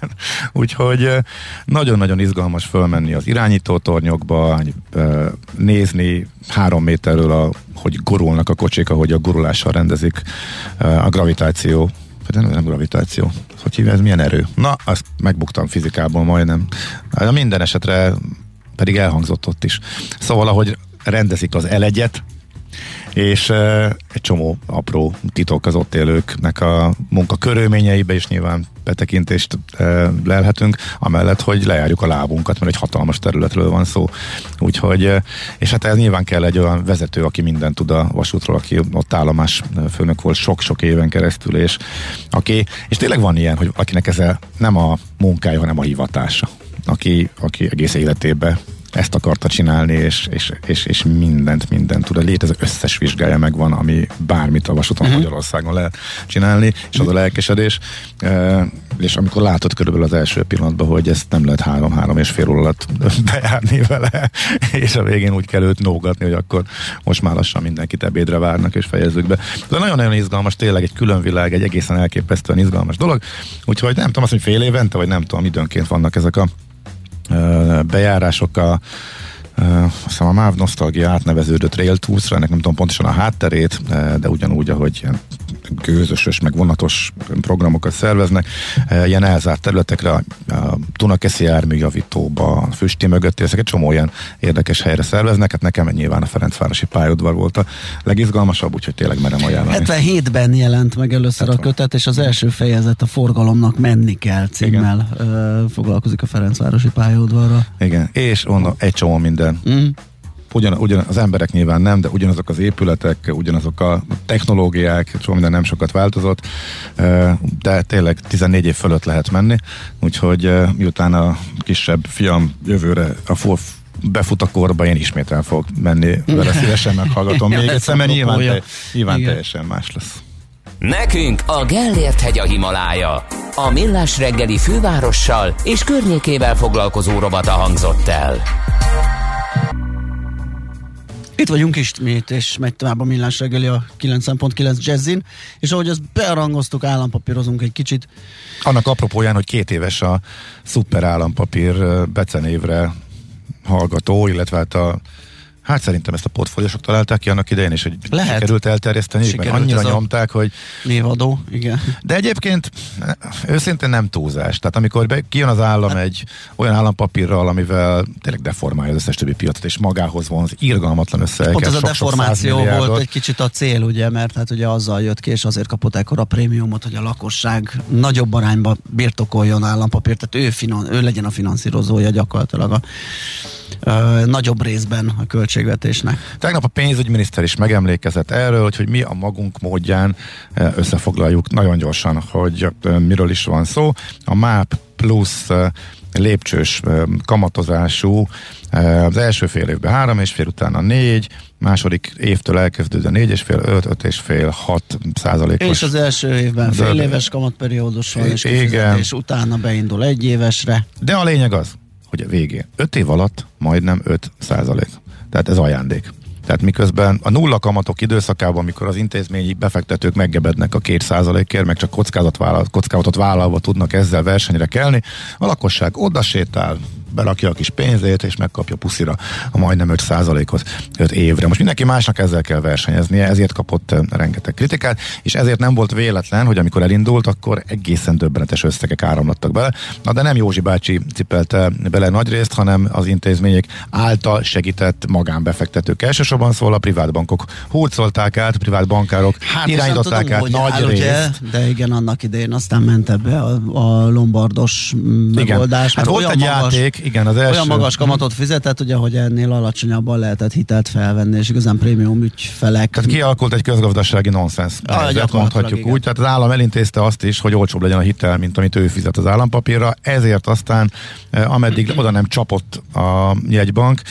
Úgyhogy nagyon-nagyon izgalmas fölmenni az irányítótornyokba, nézni 3 méterről, hogy gurulnak a kocsik, ahogy a gurulással rendezik a gravitáció. Nem gravitáció. Hogy hívja, ez milyen erő? Na, azt megbuktam fizikából majdnem. De minden esetre pedig elhangzott ott is. Szóval, ahogy rendezik az elegyet, és egy csomó apró titok az ott élőknek a munka körülményeibe is nyilván betekintést lelhetünk, amellett, hogy lejárjuk a lábunkat, mert egy hatalmas területről van szó. Úgyhogy, és hát ez nyilván kell egy olyan vezető, aki mindent tud a vasútról, aki ott állomás főnök volt sok-sok éven keresztül, és tényleg van ilyen, hogy akinek ez nem a munkája, hanem a hivatása. Aki egész életében ezt akarta csinálni, és mindent tud. A létező összes vizsgája megvan, ami bármit a vasúton Magyarországon lehet csinálni, és az a lelkesedés. És amikor látod körülbelül az első pillanatban, hogy ezt nem lehet 3-3,5 óra alatt bejárni vele, és a végén úgy kell őt nógatni, hogy akkor most már lassan mindenkit ebédre várnak, és fejezzük be. De nagyon-nagyon izgalmas, tényleg egy külön világ, egy egészen elképesztően izgalmas dolog. Úgyhogy nem tudom azt, hogy fél évente, vagy nem tudom, időnként vannak ezek a bejárások, aztán a MÁV Nosztalgia átneveződött Rail Tours-ra, ennek nem tudom pontosan a hátterét, de ugyanúgy, ahogy gőzös, meg vonatos programokat szerveznek, ilyen elzárt területekre, a Dunakeszi járműjavítóba, a Füsti mögött, ezek egy csomó ilyen érdekes helyre szerveznek, hát nekem nyilván a Ferencvárosi pályaudvar volt a legizgalmasabb, úgyhogy tényleg merem ajánlani. 77-ben jelent meg először a kötet, és az első fejezet a forgalomnak menni kell címmel foglalkozik a Ferencvárosi pályaudvarra. Igen, és onnan egy csomó minden. Ugyan az emberek nyilván nem, de ugyanazok az épületek, ugyanazok a technológiák, soha minden nem sokat változott, de tényleg 14 év fölött lehet menni, úgyhogy miután a kisebb fiam jövőre befut a korba, én ismét el fogok menni vele, szívesen meghallgatom még egyszer, mert nyilván teljesen más lesz. Nekünk a Gellért-hegy a Himalája. A Millás reggeli fővárossal és környékével foglalkozó rovata hangzott el. Itt vagyunk ismét, és megy tovább a Millás reggeli a 9.9 Jazzin, és ahogy ezt berangoztuk, állampapírozunk egy kicsit. Annak apropóján, hogy 2 éves a szuper állampapír becenévre hallgató, illetve hát a Hát szerintem ezt a portfóliósok találták ki annak idején, és hogy lehet. Sikerült elterjeszteni, sikerült, mert annyira nyomták, hogy... Névadó, igen. De egyébként őszintén nem túlzás. Tehát amikor kijön az állam hát... egy olyan állampapírral, amivel tényleg deformálja az összes többi piacot, és magához vonz irgalmatlan összeeket. Pont ez a deformáció volt egy kicsit a cél, ugye, mert hát ugye azzal jött ki, és azért kapott ekkora prémiumot, hogy a lakosság nagyobb arányban birtokoljon állampapírt, tehát ő legyen a finanszírozója gyakorlatilag a nagyobb részben a költségvetésnek. Tegnap a pénzügyminiszter is megemlékezett erről, hogy mi a magunk módján összefoglaljuk nagyon gyorsan, hogy miről is van szó. A MÁP plusz lépcsős kamatozású az első fél évben 3,5, utána 4, második évtől elkezdődően 4,5, 5,5, 6% És az első évben fél éves kamatperiódus van, és utána beindul egy évesre. De a lényeg az, hogy a végén 5 év alatt majdnem 5%. Tehát ez ajándék. Tehát miközben a nulla kamatok időszakában, amikor az intézményi befektetők meggebednek a 2%-ért, meg csak kockázatot vállalva tudnak ezzel versenyre kelni, a lakosság oda sétál, berakja a kis pénzét, és megkapja puszira a majdnem 5%-ot 5 évre. Most mindenki másnak ezzel kell versenyeznie, ezért kapott rengeteg kritikát, és ezért nem volt véletlen, hogy amikor elindult, akkor egészen döbbenetes összegek áramlattak bele. Na de nem Józsi bácsi cipelte bele nagy részt, hanem az intézmények által segített magánbefektetők. Elsősorban szóval a privát bankok hurcolták át, privát bankárok irányították át nagy részt. De igen, annak idején aztán ment ebbe a lombardos megoldás. Hát volt egy játék, igen, az első... Olyan magas kamatot fizetett, ugye, hogy ennél alacsonyabban lehetett hitelt felvenni, és igazán prémium ügyfelek. Tehát kialakult egy közgazdasági nonsens. Mondhatjuk igen. Úgy, tehát az állam elintézte azt is, hogy olcsóbb legyen a hitel, mint amit ő fizet az állampapírra, ezért aztán, ameddig oda nem csapott a jegybank,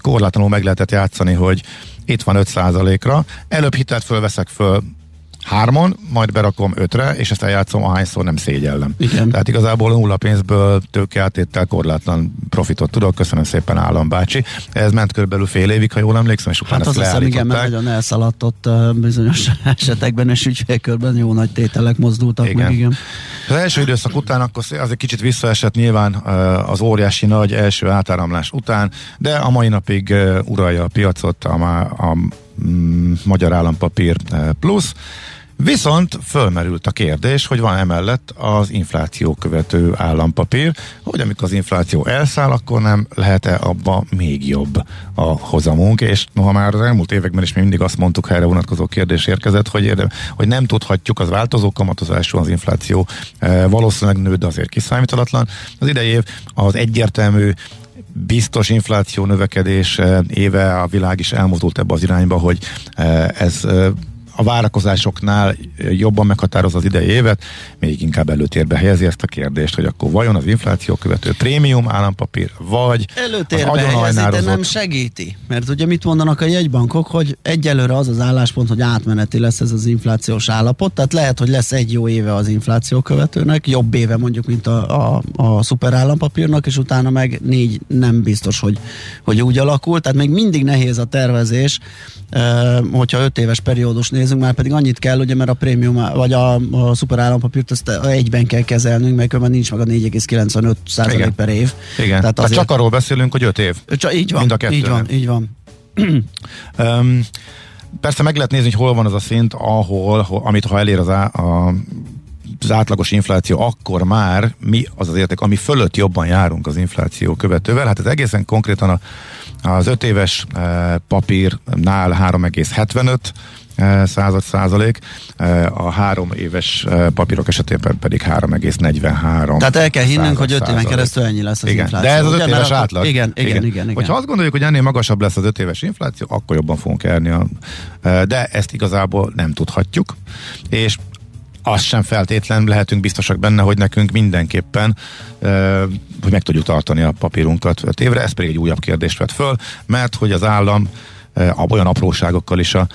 korlátlanul meg lehetett játszani, hogy itt van 5%-ra, előbb hitelt fölveszek föl 3-on, majd berakom 5-re, és ezt eljátszom, ahányszor nem szégyellem. Igen. Tehát igazából nulla pénzből tőkeáttétel korlátlan profitot tudok. Köszönöm szépen, állambácsi. Ez ment körülbelül fél évig, ha jól emlékszem, és utána hát ezt leállították. Hát azt hiszem, igen, nagyon elszaladt ott bizonyos esetekben, és ügyfélkörben jó nagy tételek mozdultak igen. meg. Igen. Az első időszak után akkor az egy kicsit visszaesett nyilván az óriási nagy első átáramlás után, de a mai napig uralja a piacot a magyar állampapír plusz. Viszont fölmerült a kérdés, hogy van emellett az infláció követő állampapír, hogy amikor az infláció elszáll, akkor nem lehet-e abba még jobb a hozamunk, és noha már az elmúlt években is mi mindig azt mondtuk, ha erre vonatkozó kérdés érkezett, hogy nem tudhatjuk, az változó kamatozású, az infláció valószínűleg nő, de azért kiszámítalatlan. Az idei év az egyértelmű biztos infláció növekedés éve, a világ is elmozdult ebbe az irányba, hogy ez a várakozásoknál jobban meghatároz az idei évet, még inkább előtérbe helyezi ezt a kérdést, hogy akkor vajon az infláció követő prémium állampapír, vagy előtérbe helyezi, de nem segíti. Mert ugye mit mondanak a jegybankok, hogy egyelőre az az álláspont, hogy átmeneti lesz ez az inflációs állapot, tehát lehet, hogy lesz egy jó éve az infláció követőnek, jobb éve mondjuk, mint a szuper állampapírnak, és utána meg négy nem biztos, hogy úgy alakul, tehát még mindig nehéz a tervezés, hogyha 5 éves periódus nézünk, már pedig annyit kell, ugye, mert a prémium, vagy a szuper állampapírt ezt egyben kell kezelnünk, mert különben nincs meg a 4,95% per év. Igen, tehát azért... csak arról beszélünk, hogy 5 év. Így van, mind a kettőnek. Így van. Persze meg lehet nézni, hogy hol van az a szint, ahol amit ha elér az átlagos infláció, akkor már mi az az érték, ami fölött jobban járunk az infláció követővel. Hát ez egészen konkrétan az 5 éves papírnál 3,75%, a 3 éves papírok esetében pedig 3,43%. Tehát el kell hinnünk, hogy 5 éven keresztül ennyi lesz az igen, infláció. De ez az 5 éves átlag. Igen. Hogyha azt gondoljuk, hogy ennél magasabb lesz az 5 éves infláció, akkor jobban fogunk járni. De ezt igazából nem tudhatjuk. És azt sem feltétlen lehetünk biztosak benne, hogy nekünk mindenképpen hogy meg tudjuk tartani a papírunkat 5 évre. Ez pedig egy újabb kérdést vett föl, mert hogy az állam olyan apróságokkal is a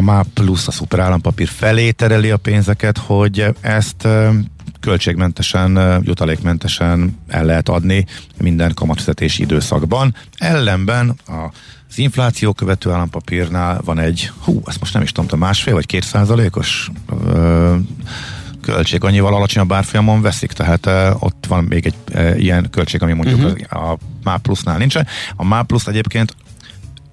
MÁP plusz a szuper állampapír felé tereli a pénzeket, hogy ezt költségmentesen, jutalékmentesen el lehet adni minden kamatfizetési időszakban. Ellenben az infláció követő állampapírnál van egy, ezt most nem is tudom, 1,5 vagy 2%-os költség, annyival alacsonyabb árfolyamon veszik, tehát ott van még egy ilyen költség, ami mondjuk a MÁ Plusznál nincsen. A MÁ Plusz egyébként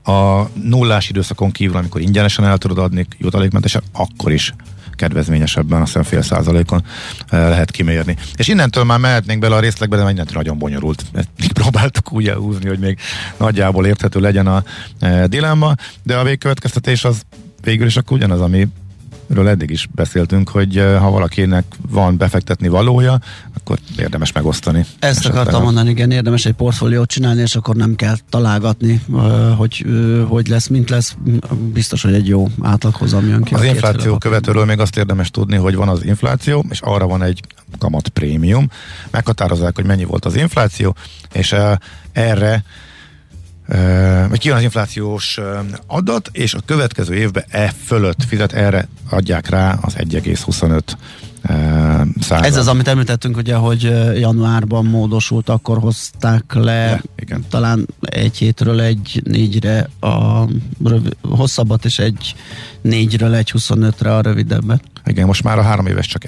a nullás időszakon kívül, amikor ingyenesen el tudod adni jutalékmentesen, akkor is kedvezményesebben, azt hiszem 0,5%-on lehet kimérni. És innentől már mehetnénk bele a részlegbe, de mindentől nagyon bonyolult. Ezt próbáltuk úgy elhúzni, hogy még nagyjából érthető legyen a dilemma, de a végkövetkeztetés az végül is akkor ugyanaz, amiről eddig is beszéltünk, hogy ha valakinek van befektetni valója, akkor érdemes megosztani. Ezt akartam mondani, igen, érdemes egy portfóliót csinálni, és akkor nem kell találgatni, hogy lesz, mint lesz. Biztos, hogy egy jó átlaghoz jön ki. Az infláció követőről még azt érdemes tudni, hogy van az infláció, és arra van egy kamatprémium. Meghatározzák, hogy mennyi volt az infláció, és erre kijön az inflációs adat, és a következő évben fölött fizet, erre adják rá az 1,25 százal. Ez az, amit említettünk, ugye, hogy januárban módosult, akkor hozták le talán egy hétről 1,4-re a hosszabbat, és 1,4-ről 1,25-re a rövidebbet. Igen, most már a 3 éves csak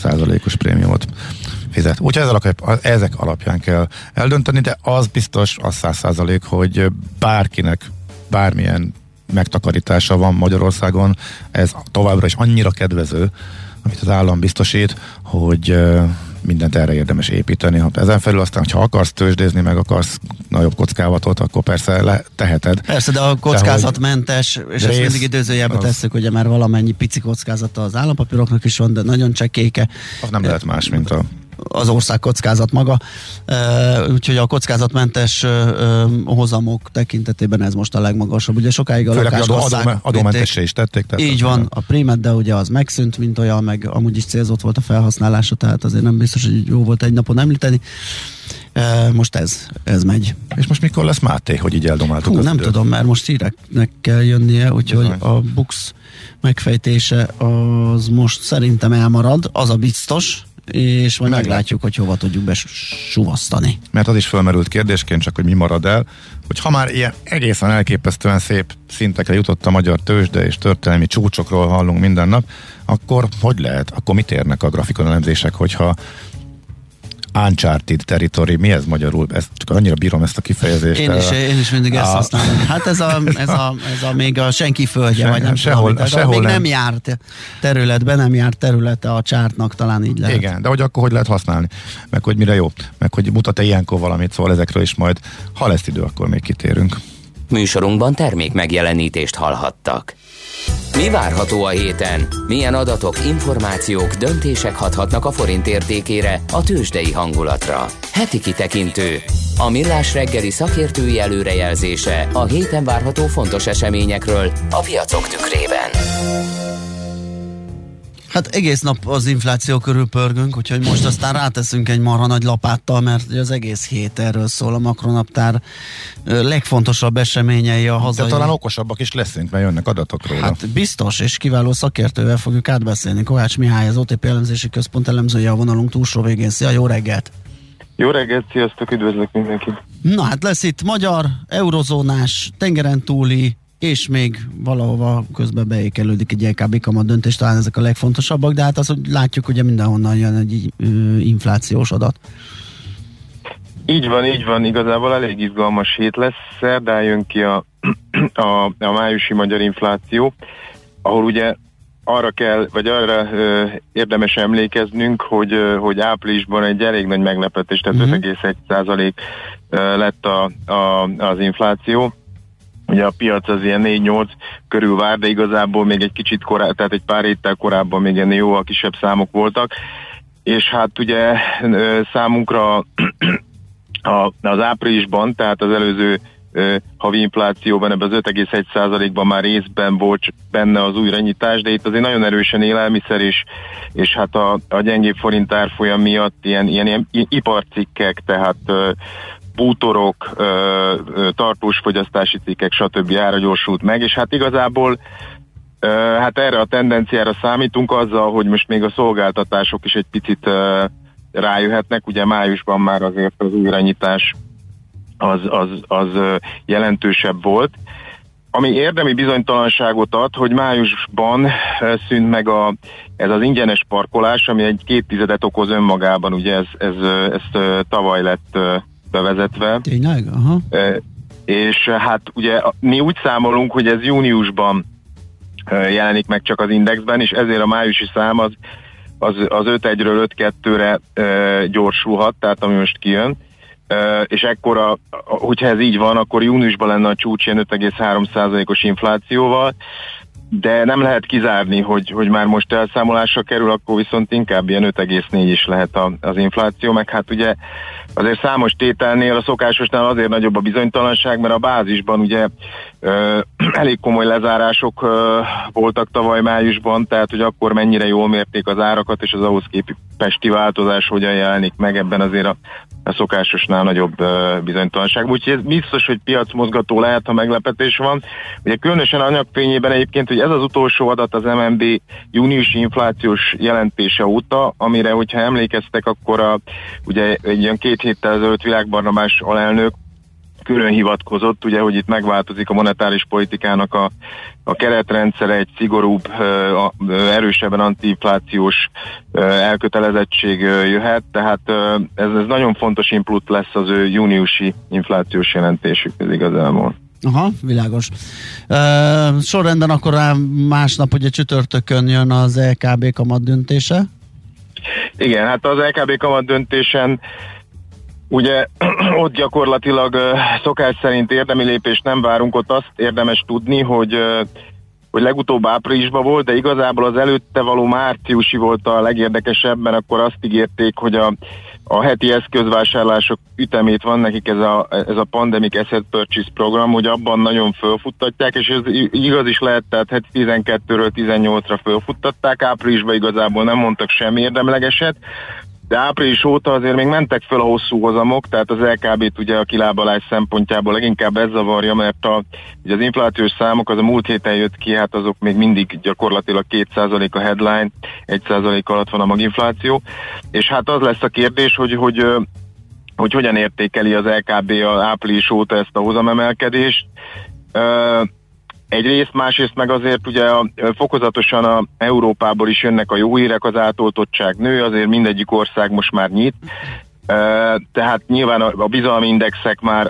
1%-os prémiumot fizet. Úgyhogy ezek alapján kell eldönteni, de az biztos, az 100%, hogy bárkinek bármilyen megtakarítása van Magyarországon, ez továbbra is annyira kedvező, amit az állam biztosít, hogy mindent erre érdemes építeni. Ezen felül aztán, hogyha akarsz tőzsdézni, meg akarsz nagyobb kockázatot, akkor persze teheted. Persze, de a kockázatmentes, és ezt mindig időzőjelbe tesszük, ugye már valamennyi pici kockázata az állampapíroknak is van, de nagyon csekéke. Az nem lehet más, mint az ország kockázat maga. Úgyhogy a kockázatmentes hozamok tekintetében ez most a legmagasabb. Ugye sokáig a lakásosság... adómentessé is tették. Így van, a prímet, de ugye az megszűnt, mint olyan, meg amúgy is célzott volt a felhasználása, tehát azért nem biztos, hogy jó volt egy napon említeni. Most ez megy. És most mikor lesz Máté, hogy így eldomáltuk? Nem időt? Tudom, mert most híreknek kell jönnie, úgyhogy a BUX megfejtése az most szerintem elmarad, az a biztos, és majd meglátjuk, hogy hova tudjuk besúvasztani. Mert az is felmerült kérdésként, csak hogy mi marad el, hogy ha már ilyen egészen elképesztően szép szintekre jutott a magyar tőzsde, és történelmi csúcsokról hallunk minden nap, akkor hogy lehet? Akkor mit érnek a grafikon elemzések, hogyha uncharted territory, mi ez magyarul? Ezt, csak annyira bírom ezt a kifejezést. Én is mindig ezt használom. Hát ez a még a senki földje, vagy nem sehol, tudom, sehol még nem járt területbe, nem járt területe a csártnak, talán így lehet. Igen, de hogy akkor hogy lehet használni? Meg hogy mire jó? Meg hogy mutat-e ilyenkor valamit, szóval ezekről is majd, ha lesz idő, akkor még kitérünk. Műsorunkban termék megjelenítést hallhattak. Mi várható a héten? Milyen adatok, információk, döntések hathatnak a forint értékére, a tőzsdei hangulatra? Heti kitekintő. A Millás reggeli szakértői előrejelzése a héten várható fontos eseményekről a piacok tükrében. Hát egész nap az infláció körül pörgünk, úgyhogy most aztán ráteszünk egy marha nagy lapáttal, mert az egész hét erről szól, a makronaptár legfontosabb eseményei a hazai... De talán okosabbak is leszünk, mert jönnek adatok róla. Hát biztos, és kiváló szakértővel fogjuk átbeszélni. Kovács Mihály, az OTP elemzési központ elemzője a vonalunk túlsó végén. Szia, jó reggelt! Jó reggelt, sziasztok, üdvözlök mindenkit! Na hát lesz itt magyar, eurozónás, tengeren túli, és még valahova közben beékelődik egy LKB kamat döntés, talán ezek a legfontosabbak, de hát az, hogy látjuk, ugye mindenhonnan jön egy inflációs adat. Így van, igazából elég izgalmas hét lesz. Szerdán jön ki a májusi magyar infláció, ahol ugye arra kell, vagy arra érdemes emlékeznünk, hogy áprilisban egy elég nagy meglepetés, tehát 5,1% lett az infláció. Ugye a piac az ilyen 4-8 körül vár, de igazából még egy kicsit korábban, tehát egy pár héttel korábban még ilyen jóval kisebb számok voltak, és hát ugye számunkra az áprilisban, tehát az előző havi inflációban ebben az 5,1%-ban már részben volt benne az újranyitás, de itt azért nagyon erősen élelmiszer is, és hát a gyengébb forint árfolyam miatt ilyen iparcikkek, tehát bútorok, tartós fogyasztási cikkek, stb. Ára gyorsult meg, és hát igazából hát erre a tendenciára számítunk azzal, hogy most még a szolgáltatások is egy picit rájöhetnek, ugye májusban már azért az újranyitás az jelentősebb volt. ami érdemi bizonytalanságot ad, hogy májusban szűnt meg ez az ingyenes parkolás, ami egy 2 tizedet okoz önmagában, ugye ez tavaly lett bevezetve. Tényleg? Aha. És hát ugye mi úgy számolunk, hogy ez júniusban jelenik meg csak az indexben, és ezért a májusi szám az 5-1-ről 5-2-re gyorsulhat, tehát ami most kijön. És ekkora, hogyha ez így van, akkor júniusban lenne a csúcs ilyen 5,3%-os inflációval, de nem lehet kizárni, hogy már most elszámolásra kerül, akkor viszont inkább ilyen 5,4 is lehet az infláció, meg hát ugye azért számos tételnél, a szokásosnál azért nagyobb a bizonytalanság, mert a bázisban ugye elég komoly lezárások voltak tavaly májusban, tehát hogy akkor mennyire jól mérték az árakat, és az ahhoz képesti változás hogyan jelenik meg, ebben azért a szokásosnál nagyobb bizonytalanság. Úgyhogy ez biztos, hogy piacmozgató lehet, ha meglepetés van. Ugye különösen anyagfényében egyébként, hogy ez az utolsó adat az MNB júniusi inflációs jelentése óta, amire, hogyha emlékeztek, akkor ugye egy ilyen 2 héttel ezelőtt Virág Barnabás alelnök külön hivatkozott, ugye, hogy itt megváltozik a monetáris politikának a keretrendszere, egy szigorúbb, erősebben antiinflációs elkötelezettség jöhet, tehát ez nagyon fontos input lesz az ő júniusi inflációs jelentésük, ez igazából. Aha, világos. Sorrendben akkor másnap, ugye csütörtökön jön az LKB kamat döntése? Igen, hát az LKB kamat döntésen ugye ott gyakorlatilag szokás szerint érdemi lépést nem várunk, ott azt érdemes tudni, hogy legutóbb áprilisban volt, de igazából az előtte való márciusi volt a legérdekesebb, mert akkor azt ígérték, hogy a heti eszközvásárlások ütemét, van nekik ez a Pandemic Asset Purchase program, hogy abban nagyon fölfuttatják, és ez igaz is lehet, tehát heti 12-ről 18-ra fölfuttatták, áprilisban igazából nem mondtak semmi érdemlegeset, de április óta azért még mentek föl a hosszú hozamok, tehát az LKB-t ugye a kilábalás szempontjából leginkább ez zavarja, mert ugye az inflációs számok az a múlt héten jött ki, hát azok még mindig gyakorlatilag 2% a headline, 1% alatt van a maginfláció, és hát az lesz a kérdés, hogy hogyan értékeli az LKB az április óta ezt a hozamemelkedést. Egyrészt, másrészt meg azért ugye fokozatosan a Európából is jönnek a jó hírek, az átoltottság nő, azért mindegyik ország most már nyit, tehát nyilván a bizalmi indexek már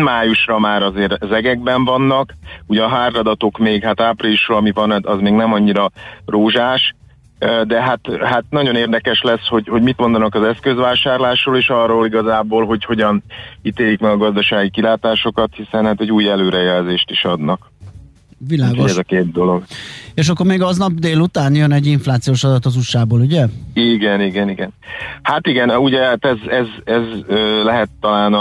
májusra már azért zegekben vannak, ugye a háradatok még, hát áprilisra, ami van, az még nem annyira rózsás, de hát nagyon érdekes lesz, hogy mit mondanak az eszközvásárlásról, és arról igazából, hogy hogyan ítélik meg a gazdasági kilátásokat, hiszen hát egy új előrejelzést is adnak. Világos. Ez a két dolog. És akkor még aznap délután jön egy inflációs adat az USA-ból, ugye? Igen. Hát igen, ugye hát ez lehet talán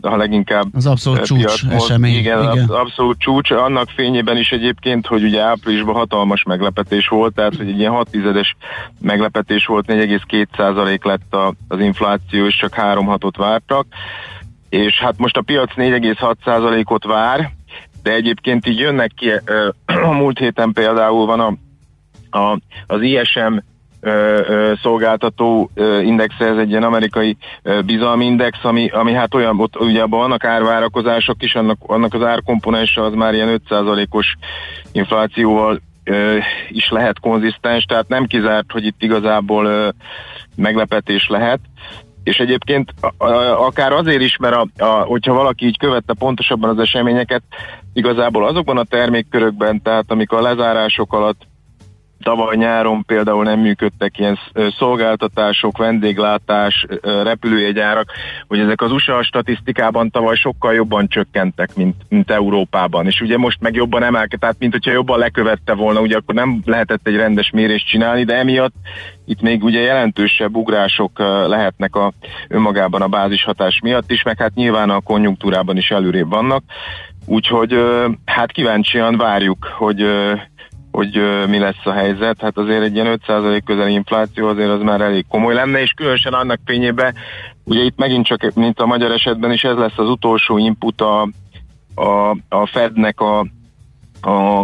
a leginkább az abszolút csúcs esemény. Igen. Az abszolút csúcs, annak fényében is egyébként, hogy ugye áprilisban hatalmas meglepetés volt, tehát hogy egy ilyen 6 tizedes meglepetés volt, 4,2% lett az infláció, és csak 3,6-ot vártak, és hát most a piac 4,6%-ot vár, de egyébként így jönnek ki, a múlt héten például van az ISM szolgáltató indexe, ez egy ilyen amerikai bizalmi index, ami hát olyan, ott ugye abban vannak árvárakozások is, annak az árkomponense az már ilyen 5%-os inflációval is lehet konzisztens, tehát nem kizárt, hogy itt igazából meglepetés lehet. És egyébként akár azért is, mert hogyha valaki így követte pontosabban az eseményeket, igazából azokban a termékkörökben, tehát amik a lezárások alatt tavaly nyáron például nem működtek, ilyen szolgáltatások, vendéglátás, repülőjegyárak, hogy ezek az USA statisztikában tavaly sokkal jobban csökkentek, mint Európában. És ugye most meg jobban emelkedett, tehát mint hogyha jobban lekövette volna, ugye akkor nem lehetett egy rendes mérést csinálni, de emiatt itt még ugye jelentősebb ugrások lehetnek önmagában a bázishatás miatt is, meg hát nyilván a konjunktúrában is előrébb vannak. Úgyhogy hát kíváncsian várjuk, hogy mi lesz a helyzet, hát azért egy ilyen 5% közeli infláció azért az már elég komoly lenne, és különösen annak fényében, ugye itt megint csak, mint a magyar esetben is, ez lesz az utolsó input a Fednek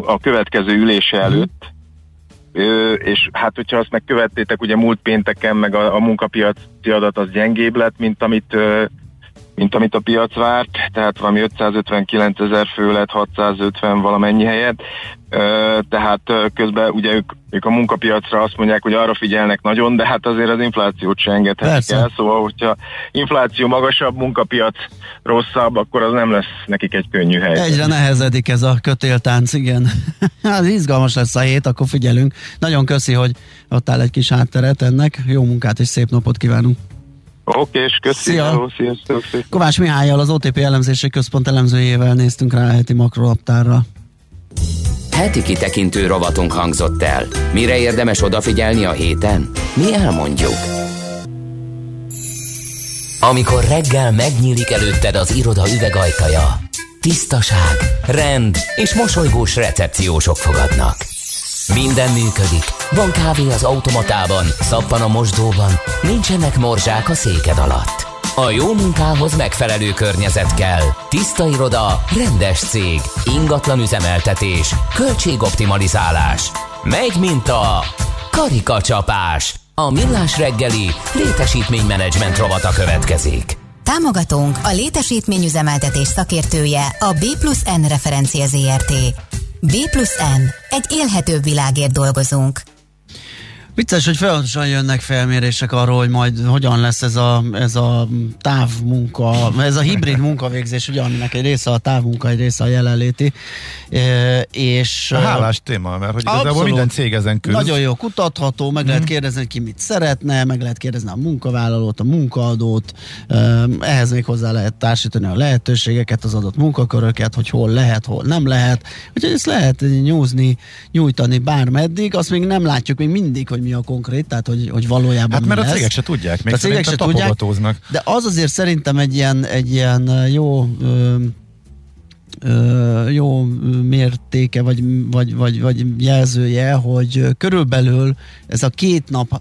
a következő ülése előtt, és hát hogyha azt megkövettétek, ugye múlt pénteken meg a munkapiaci adat az gyengébb lett, mint amit mint amit a piac várt, tehát valami 559 000 fő lett 650 valamennyi helyet, tehát közben ugye ők a munkapiacra azt mondják, hogy arra figyelnek nagyon, de hát azért az inflációt se engedhetik el, szóval hogyha infláció magasabb, munkapiac rosszabb, akkor az nem lesz nekik egy könnyű hely. Egyre nehezedik ez a kötéltánc, igen. Hát izgalmas lesz a hét, akkor figyelünk. Nagyon köszi, hogy adtál egy kis hátteret ennek, jó munkát és szép napot kívánunk. Oké, és sziasztok. Kovács Mihályal, az OTP elemzési központ elemzőjével néztünk rá a heti makrolaptárra. Heti kitekintő rovatunk hangzott el. Mire érdemes odafigyelni a héten? Mi elmondjuk. Amikor reggel megnyílik előtted az iroda üvegajtaja, tisztaság, rend és mosolygós recepciósok fogadnak. Minden működik. Van kávé az automatában, szappan a mosdóban, nincsenek morzsák a széked alatt. A jó munkához megfelelő környezet kell. Tiszta iroda, rendes cég, ingatlan üzemeltetés, költségoptimalizálás. Megy, mint a karikacsapás. A Millás reggeli létesítménymenedzsment rovata következik. Támogatónk a létesítményüzemeltetés szakértője, a B+N referencia ZRT. B+N. Egy élhetőbb világért dolgozunk. Vicces, hogy folyamatosan jönnek felmérések arról, hogy majd hogyan lesz ez a távmunka, ez a hibrid munkavégzés, ugye, aminek egy része a távmunka, egy része a jelenléti. És hálás téma, mert hogy igazából minden cég ezen küzd. Nagyon jó, kutatható, meg lehet kérdezni, ki mit szeretne, meg lehet kérdezni a munkavállalót, a munkaadót, ehhez még hozzá lehet társítani a lehetőségeket, az adott munkaköröket, hogy hol lehet, hol nem lehet. Úgyhogy ezt lehet nyújtani bármeddig, azt még nem látjuk, még mindig, hogy mi a konkrét, tehát hogy valójában hát mert a cégek se tudják, még a cégek se tapogatóznak. De az azért szerintem egy ilyen jó mértéke, vagy jelzője, hogy körülbelül ez a 2 nap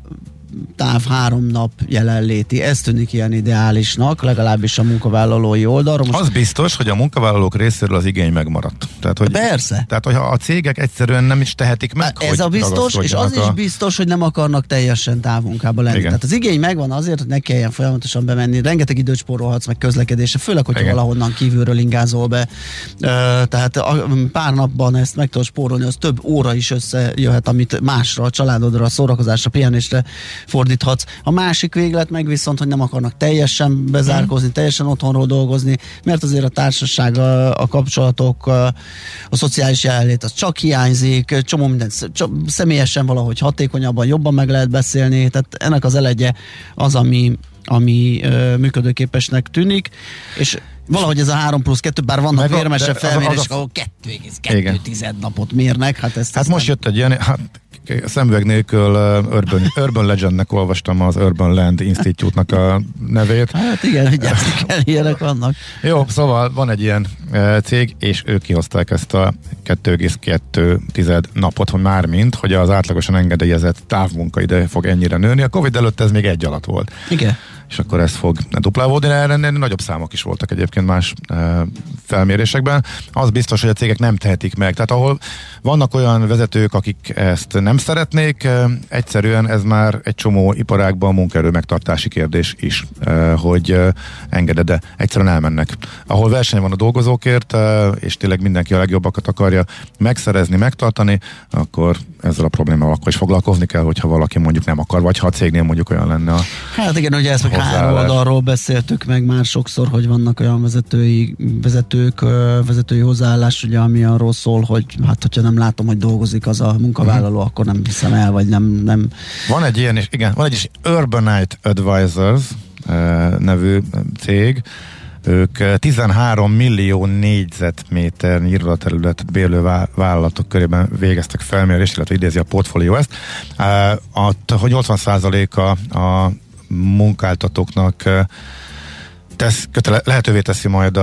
táv, 3 nap jelenléti. Ez tűnik ilyen ideálisnak, legalábbis a munkavállalói oldalról. Most az biztos, hogy a munkavállalók részéről az igény megmaradt. Tehát, hogy, persze. Tehát, hogyha a cégek egyszerűen nem is tehetik meg, ez a biztos, és az is biztos, hogy nem akarnak teljesen távmunkába lenni. Igen. Tehát az igény megvan azért, hogy ne kelljen folyamatosan bemenni. Rengeteg időt spórolhatsz meg közlekedésre, főleg, hogyha valahonnan kívülről ingázol be. Tehát pár napban ezt meg tudod spórolni, az több óra is összejöhet, amit másra, a családodra, a szórakozásra, pihenésre fordíthatsz. A másik véglet meg viszont, hogy nem akarnak teljesen bezárkózni, teljesen otthonról dolgozni, mert azért a társaság, a kapcsolatok, a szociális jelenlét az csak hiányzik, csomó minden személyesen valahogy hatékonyabban, jobban meg lehet beszélni, tehát ennek az elegye az, ami működőképesnek tűnik, és valahogy ez a 3+2, bár vannak vérmesebb felmérések, ahol 2,2 napot mérnek. Hát most jött egy ilyen, szemüveg nélkül Urban Legendnek olvastam az Urban Land Institute-nak a nevét. Hát igen, vigyázni kell, ilyenek vannak. Jó, szóval van egy ilyen cég, és ők kihozták ezt a 2,2 napot, hogy mármint, hogy az átlagosan engedélyezett távmunka ide fog ennyire nőni. A Covid előtt ez még 1 alatt volt. Igen. És akkor ez fog duplálódni, erre nagyobb számok is voltak egyébként más felmérésekben. Az biztos, hogy a cégek nem tehetik meg. Tehát ahol vannak olyan vezetők, akik ezt nem szeretnék, egyszerűen ez már egy csomó iparágban a munkaerő megtartási kérdés is, hogy engeded, de egyszerűen elmennek. Ahol verseny van a dolgozókért, és tényleg mindenki a legjobbakat akarja megszerezni, megtartani, akkor ezzel a problémával akkor is foglalkozni kell, hogyha valaki mondjuk nem akar, vagy ha a cégnél mondjuk olyan lenne a... Hát igen, ugye ezt meg 3 oldalról beszéltük meg már sokszor, hogy vannak olyan vezetői hozzáállás, ugye, ami arról szól, hogy hát, hogyha nem látom, hogy dolgozik az a munkavállaló, akkor nem hiszem el, vagy nem. Van egy ilyen, van egy Urbanite Advisors nevű cég, ők 13 millió négyzetméternyi irodaterületet bérlő vállalatok körében végeztek felmérést, illetve idézi a portfólió ezt, hogy 80%-a a munkáltatóknak lehetővé teszi majd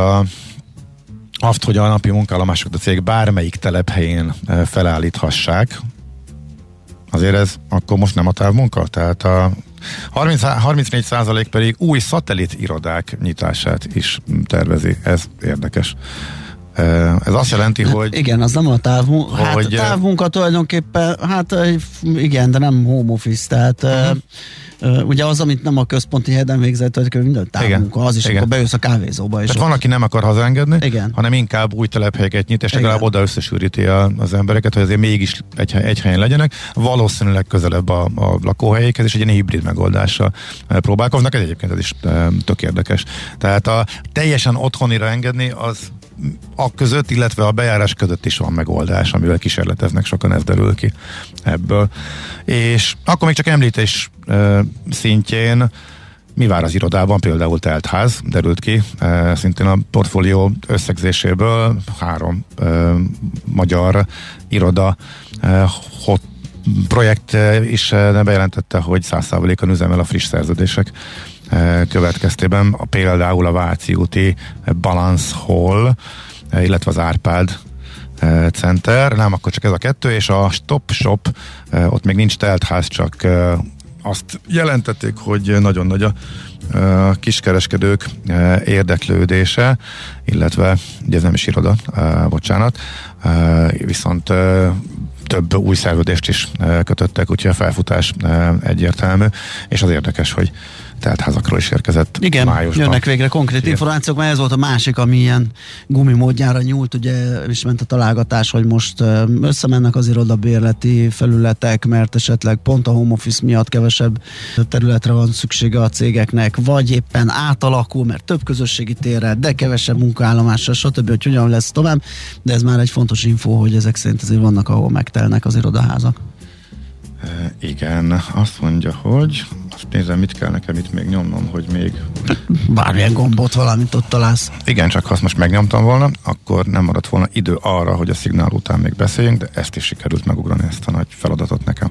azt, hogy a napi munkaállomásokat a cég bármelyik telephelyén felállíthassák. Azért ez akkor most nem a távmunka, tehát a 34% pedig új szatellit irodák nyitását is tervezi. Ez érdekes. Ez azt jelenti, hogy... Igen, az nem a távmunka. Hát a távmunka tulajdonképpen, hát igen, de nem home office, tehát ugye az, amit nem a központi helyen végzett, hogy minden távmunka, az is, igen. Akkor bejössz a kávézóba. És van, aki nem akar hazaengedni, igen. Hanem inkább új telephelyeket nyit, és legalább oda összesűríti az embereket, hogy azért mégis egy helyen legyenek, valószínűleg közelebb a lakóhelyékhez, és egy ilyen hibrid megoldással próbálkoznak, ez egyébként ez is tök érdekes. Tehát a teljesen otthonira engedni, az a között, illetve a bejárás között is van megoldás, amivel kísérleteznek sokan, ez derül ki ebből. És akkor még csak említés szintjén mi vár az irodában, például teltház, derült ki, szintén a portfólió összegzéséből 3 magyar iroda projekt is bejelentette, hogy 100%-an üzemel a friss szerződések következtében, például a Váci úti Balance Hall, illetve az Árpád Center, nem, akkor csak ez a 2, és a Stop Shop, ott még nincs teltház, csak azt jelentették, hogy nagyon nagy a kiskereskedők érdeklődése, illetve, ugye ez nem is iroda, bocsánat, viszont több új szerződést is kötöttek, úgyhogy a felfutás egyértelmű, és az érdekes, hogy teltházakról is érkezett. Igen, májusban. Jönnek végre konkrét információk, mert ez volt a másik, ami ilyen gumimódjára nyúlt, ugye is ment a találgatás, hogy most összemennek az irodabérleti felületek, mert esetleg pont a home office miatt kevesebb területre van szüksége a cégeknek, vagy éppen átalakul, mert több közösségi térre, de kevesebb munkaállomással, stb. Hogy hogyan lesz tovább, de ez már egy fontos info, hogy ezek szerint azért vannak, ahol megtelnek az irodaházak. Igen, azt mondja, hogy azt nézem, mit kell nekem itt még nyomnom, hogy még... Bármilyen gombot, valamit ott találsz. Igen, csak ha azt most megnyomtam volna, akkor nem maradt volna idő arra, hogy a szignál után még beszéljünk, de ezt is sikerült megugrani, ezt a nagy feladatot nekem.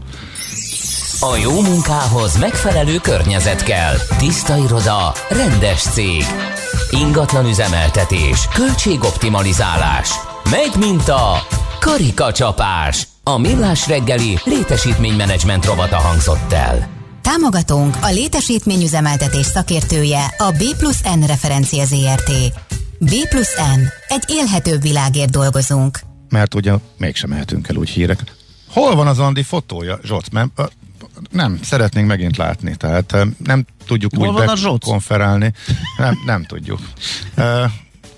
A jó munkához megfelelő környezet kell. Tiszta iroda, rendes cég, ingatlan üzemeltetés, költségoptimalizálás. Megy, mint a karikacsapás. A Millás reggeli létesítménymenedzsment rovata hangzott el. Támogatónk a létesítményüzemeltetés szakértője a B+N referencia ZRT. B+N. Egy élhetőbb világért dolgozunk. Mert ugye mégsem mehetünk el úgy hírek. Hol van az Andi fotója, Zsolt? Nem, szeretnénk megint látni, tehát nem tudjuk hol úgy konferálni. Nem tudjuk.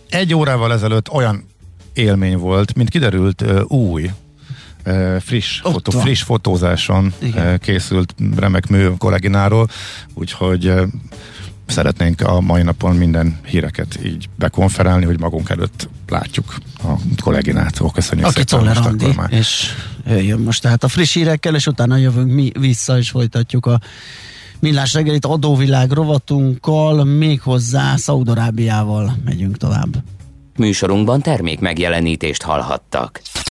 Egy órával ezelőtt olyan élmény volt, mint kiderült, új friss fotózáson készült remek mű kollégináról, úgyhogy szeretnénk a mai napon minden híreket így bekonferálni, hogy magunk előtt látjuk a kolléginától. Köszönjük aki szépen most akkor már. És jön most tehát a friss hírekkel, és utána jövünk mi vissza, és folytatjuk a Millás reggelit adóvilág rovatunkkal, méghozzá Szaúd-Arábiával megyünk tovább. Műsorunkban termék megjelenítést hallhattak.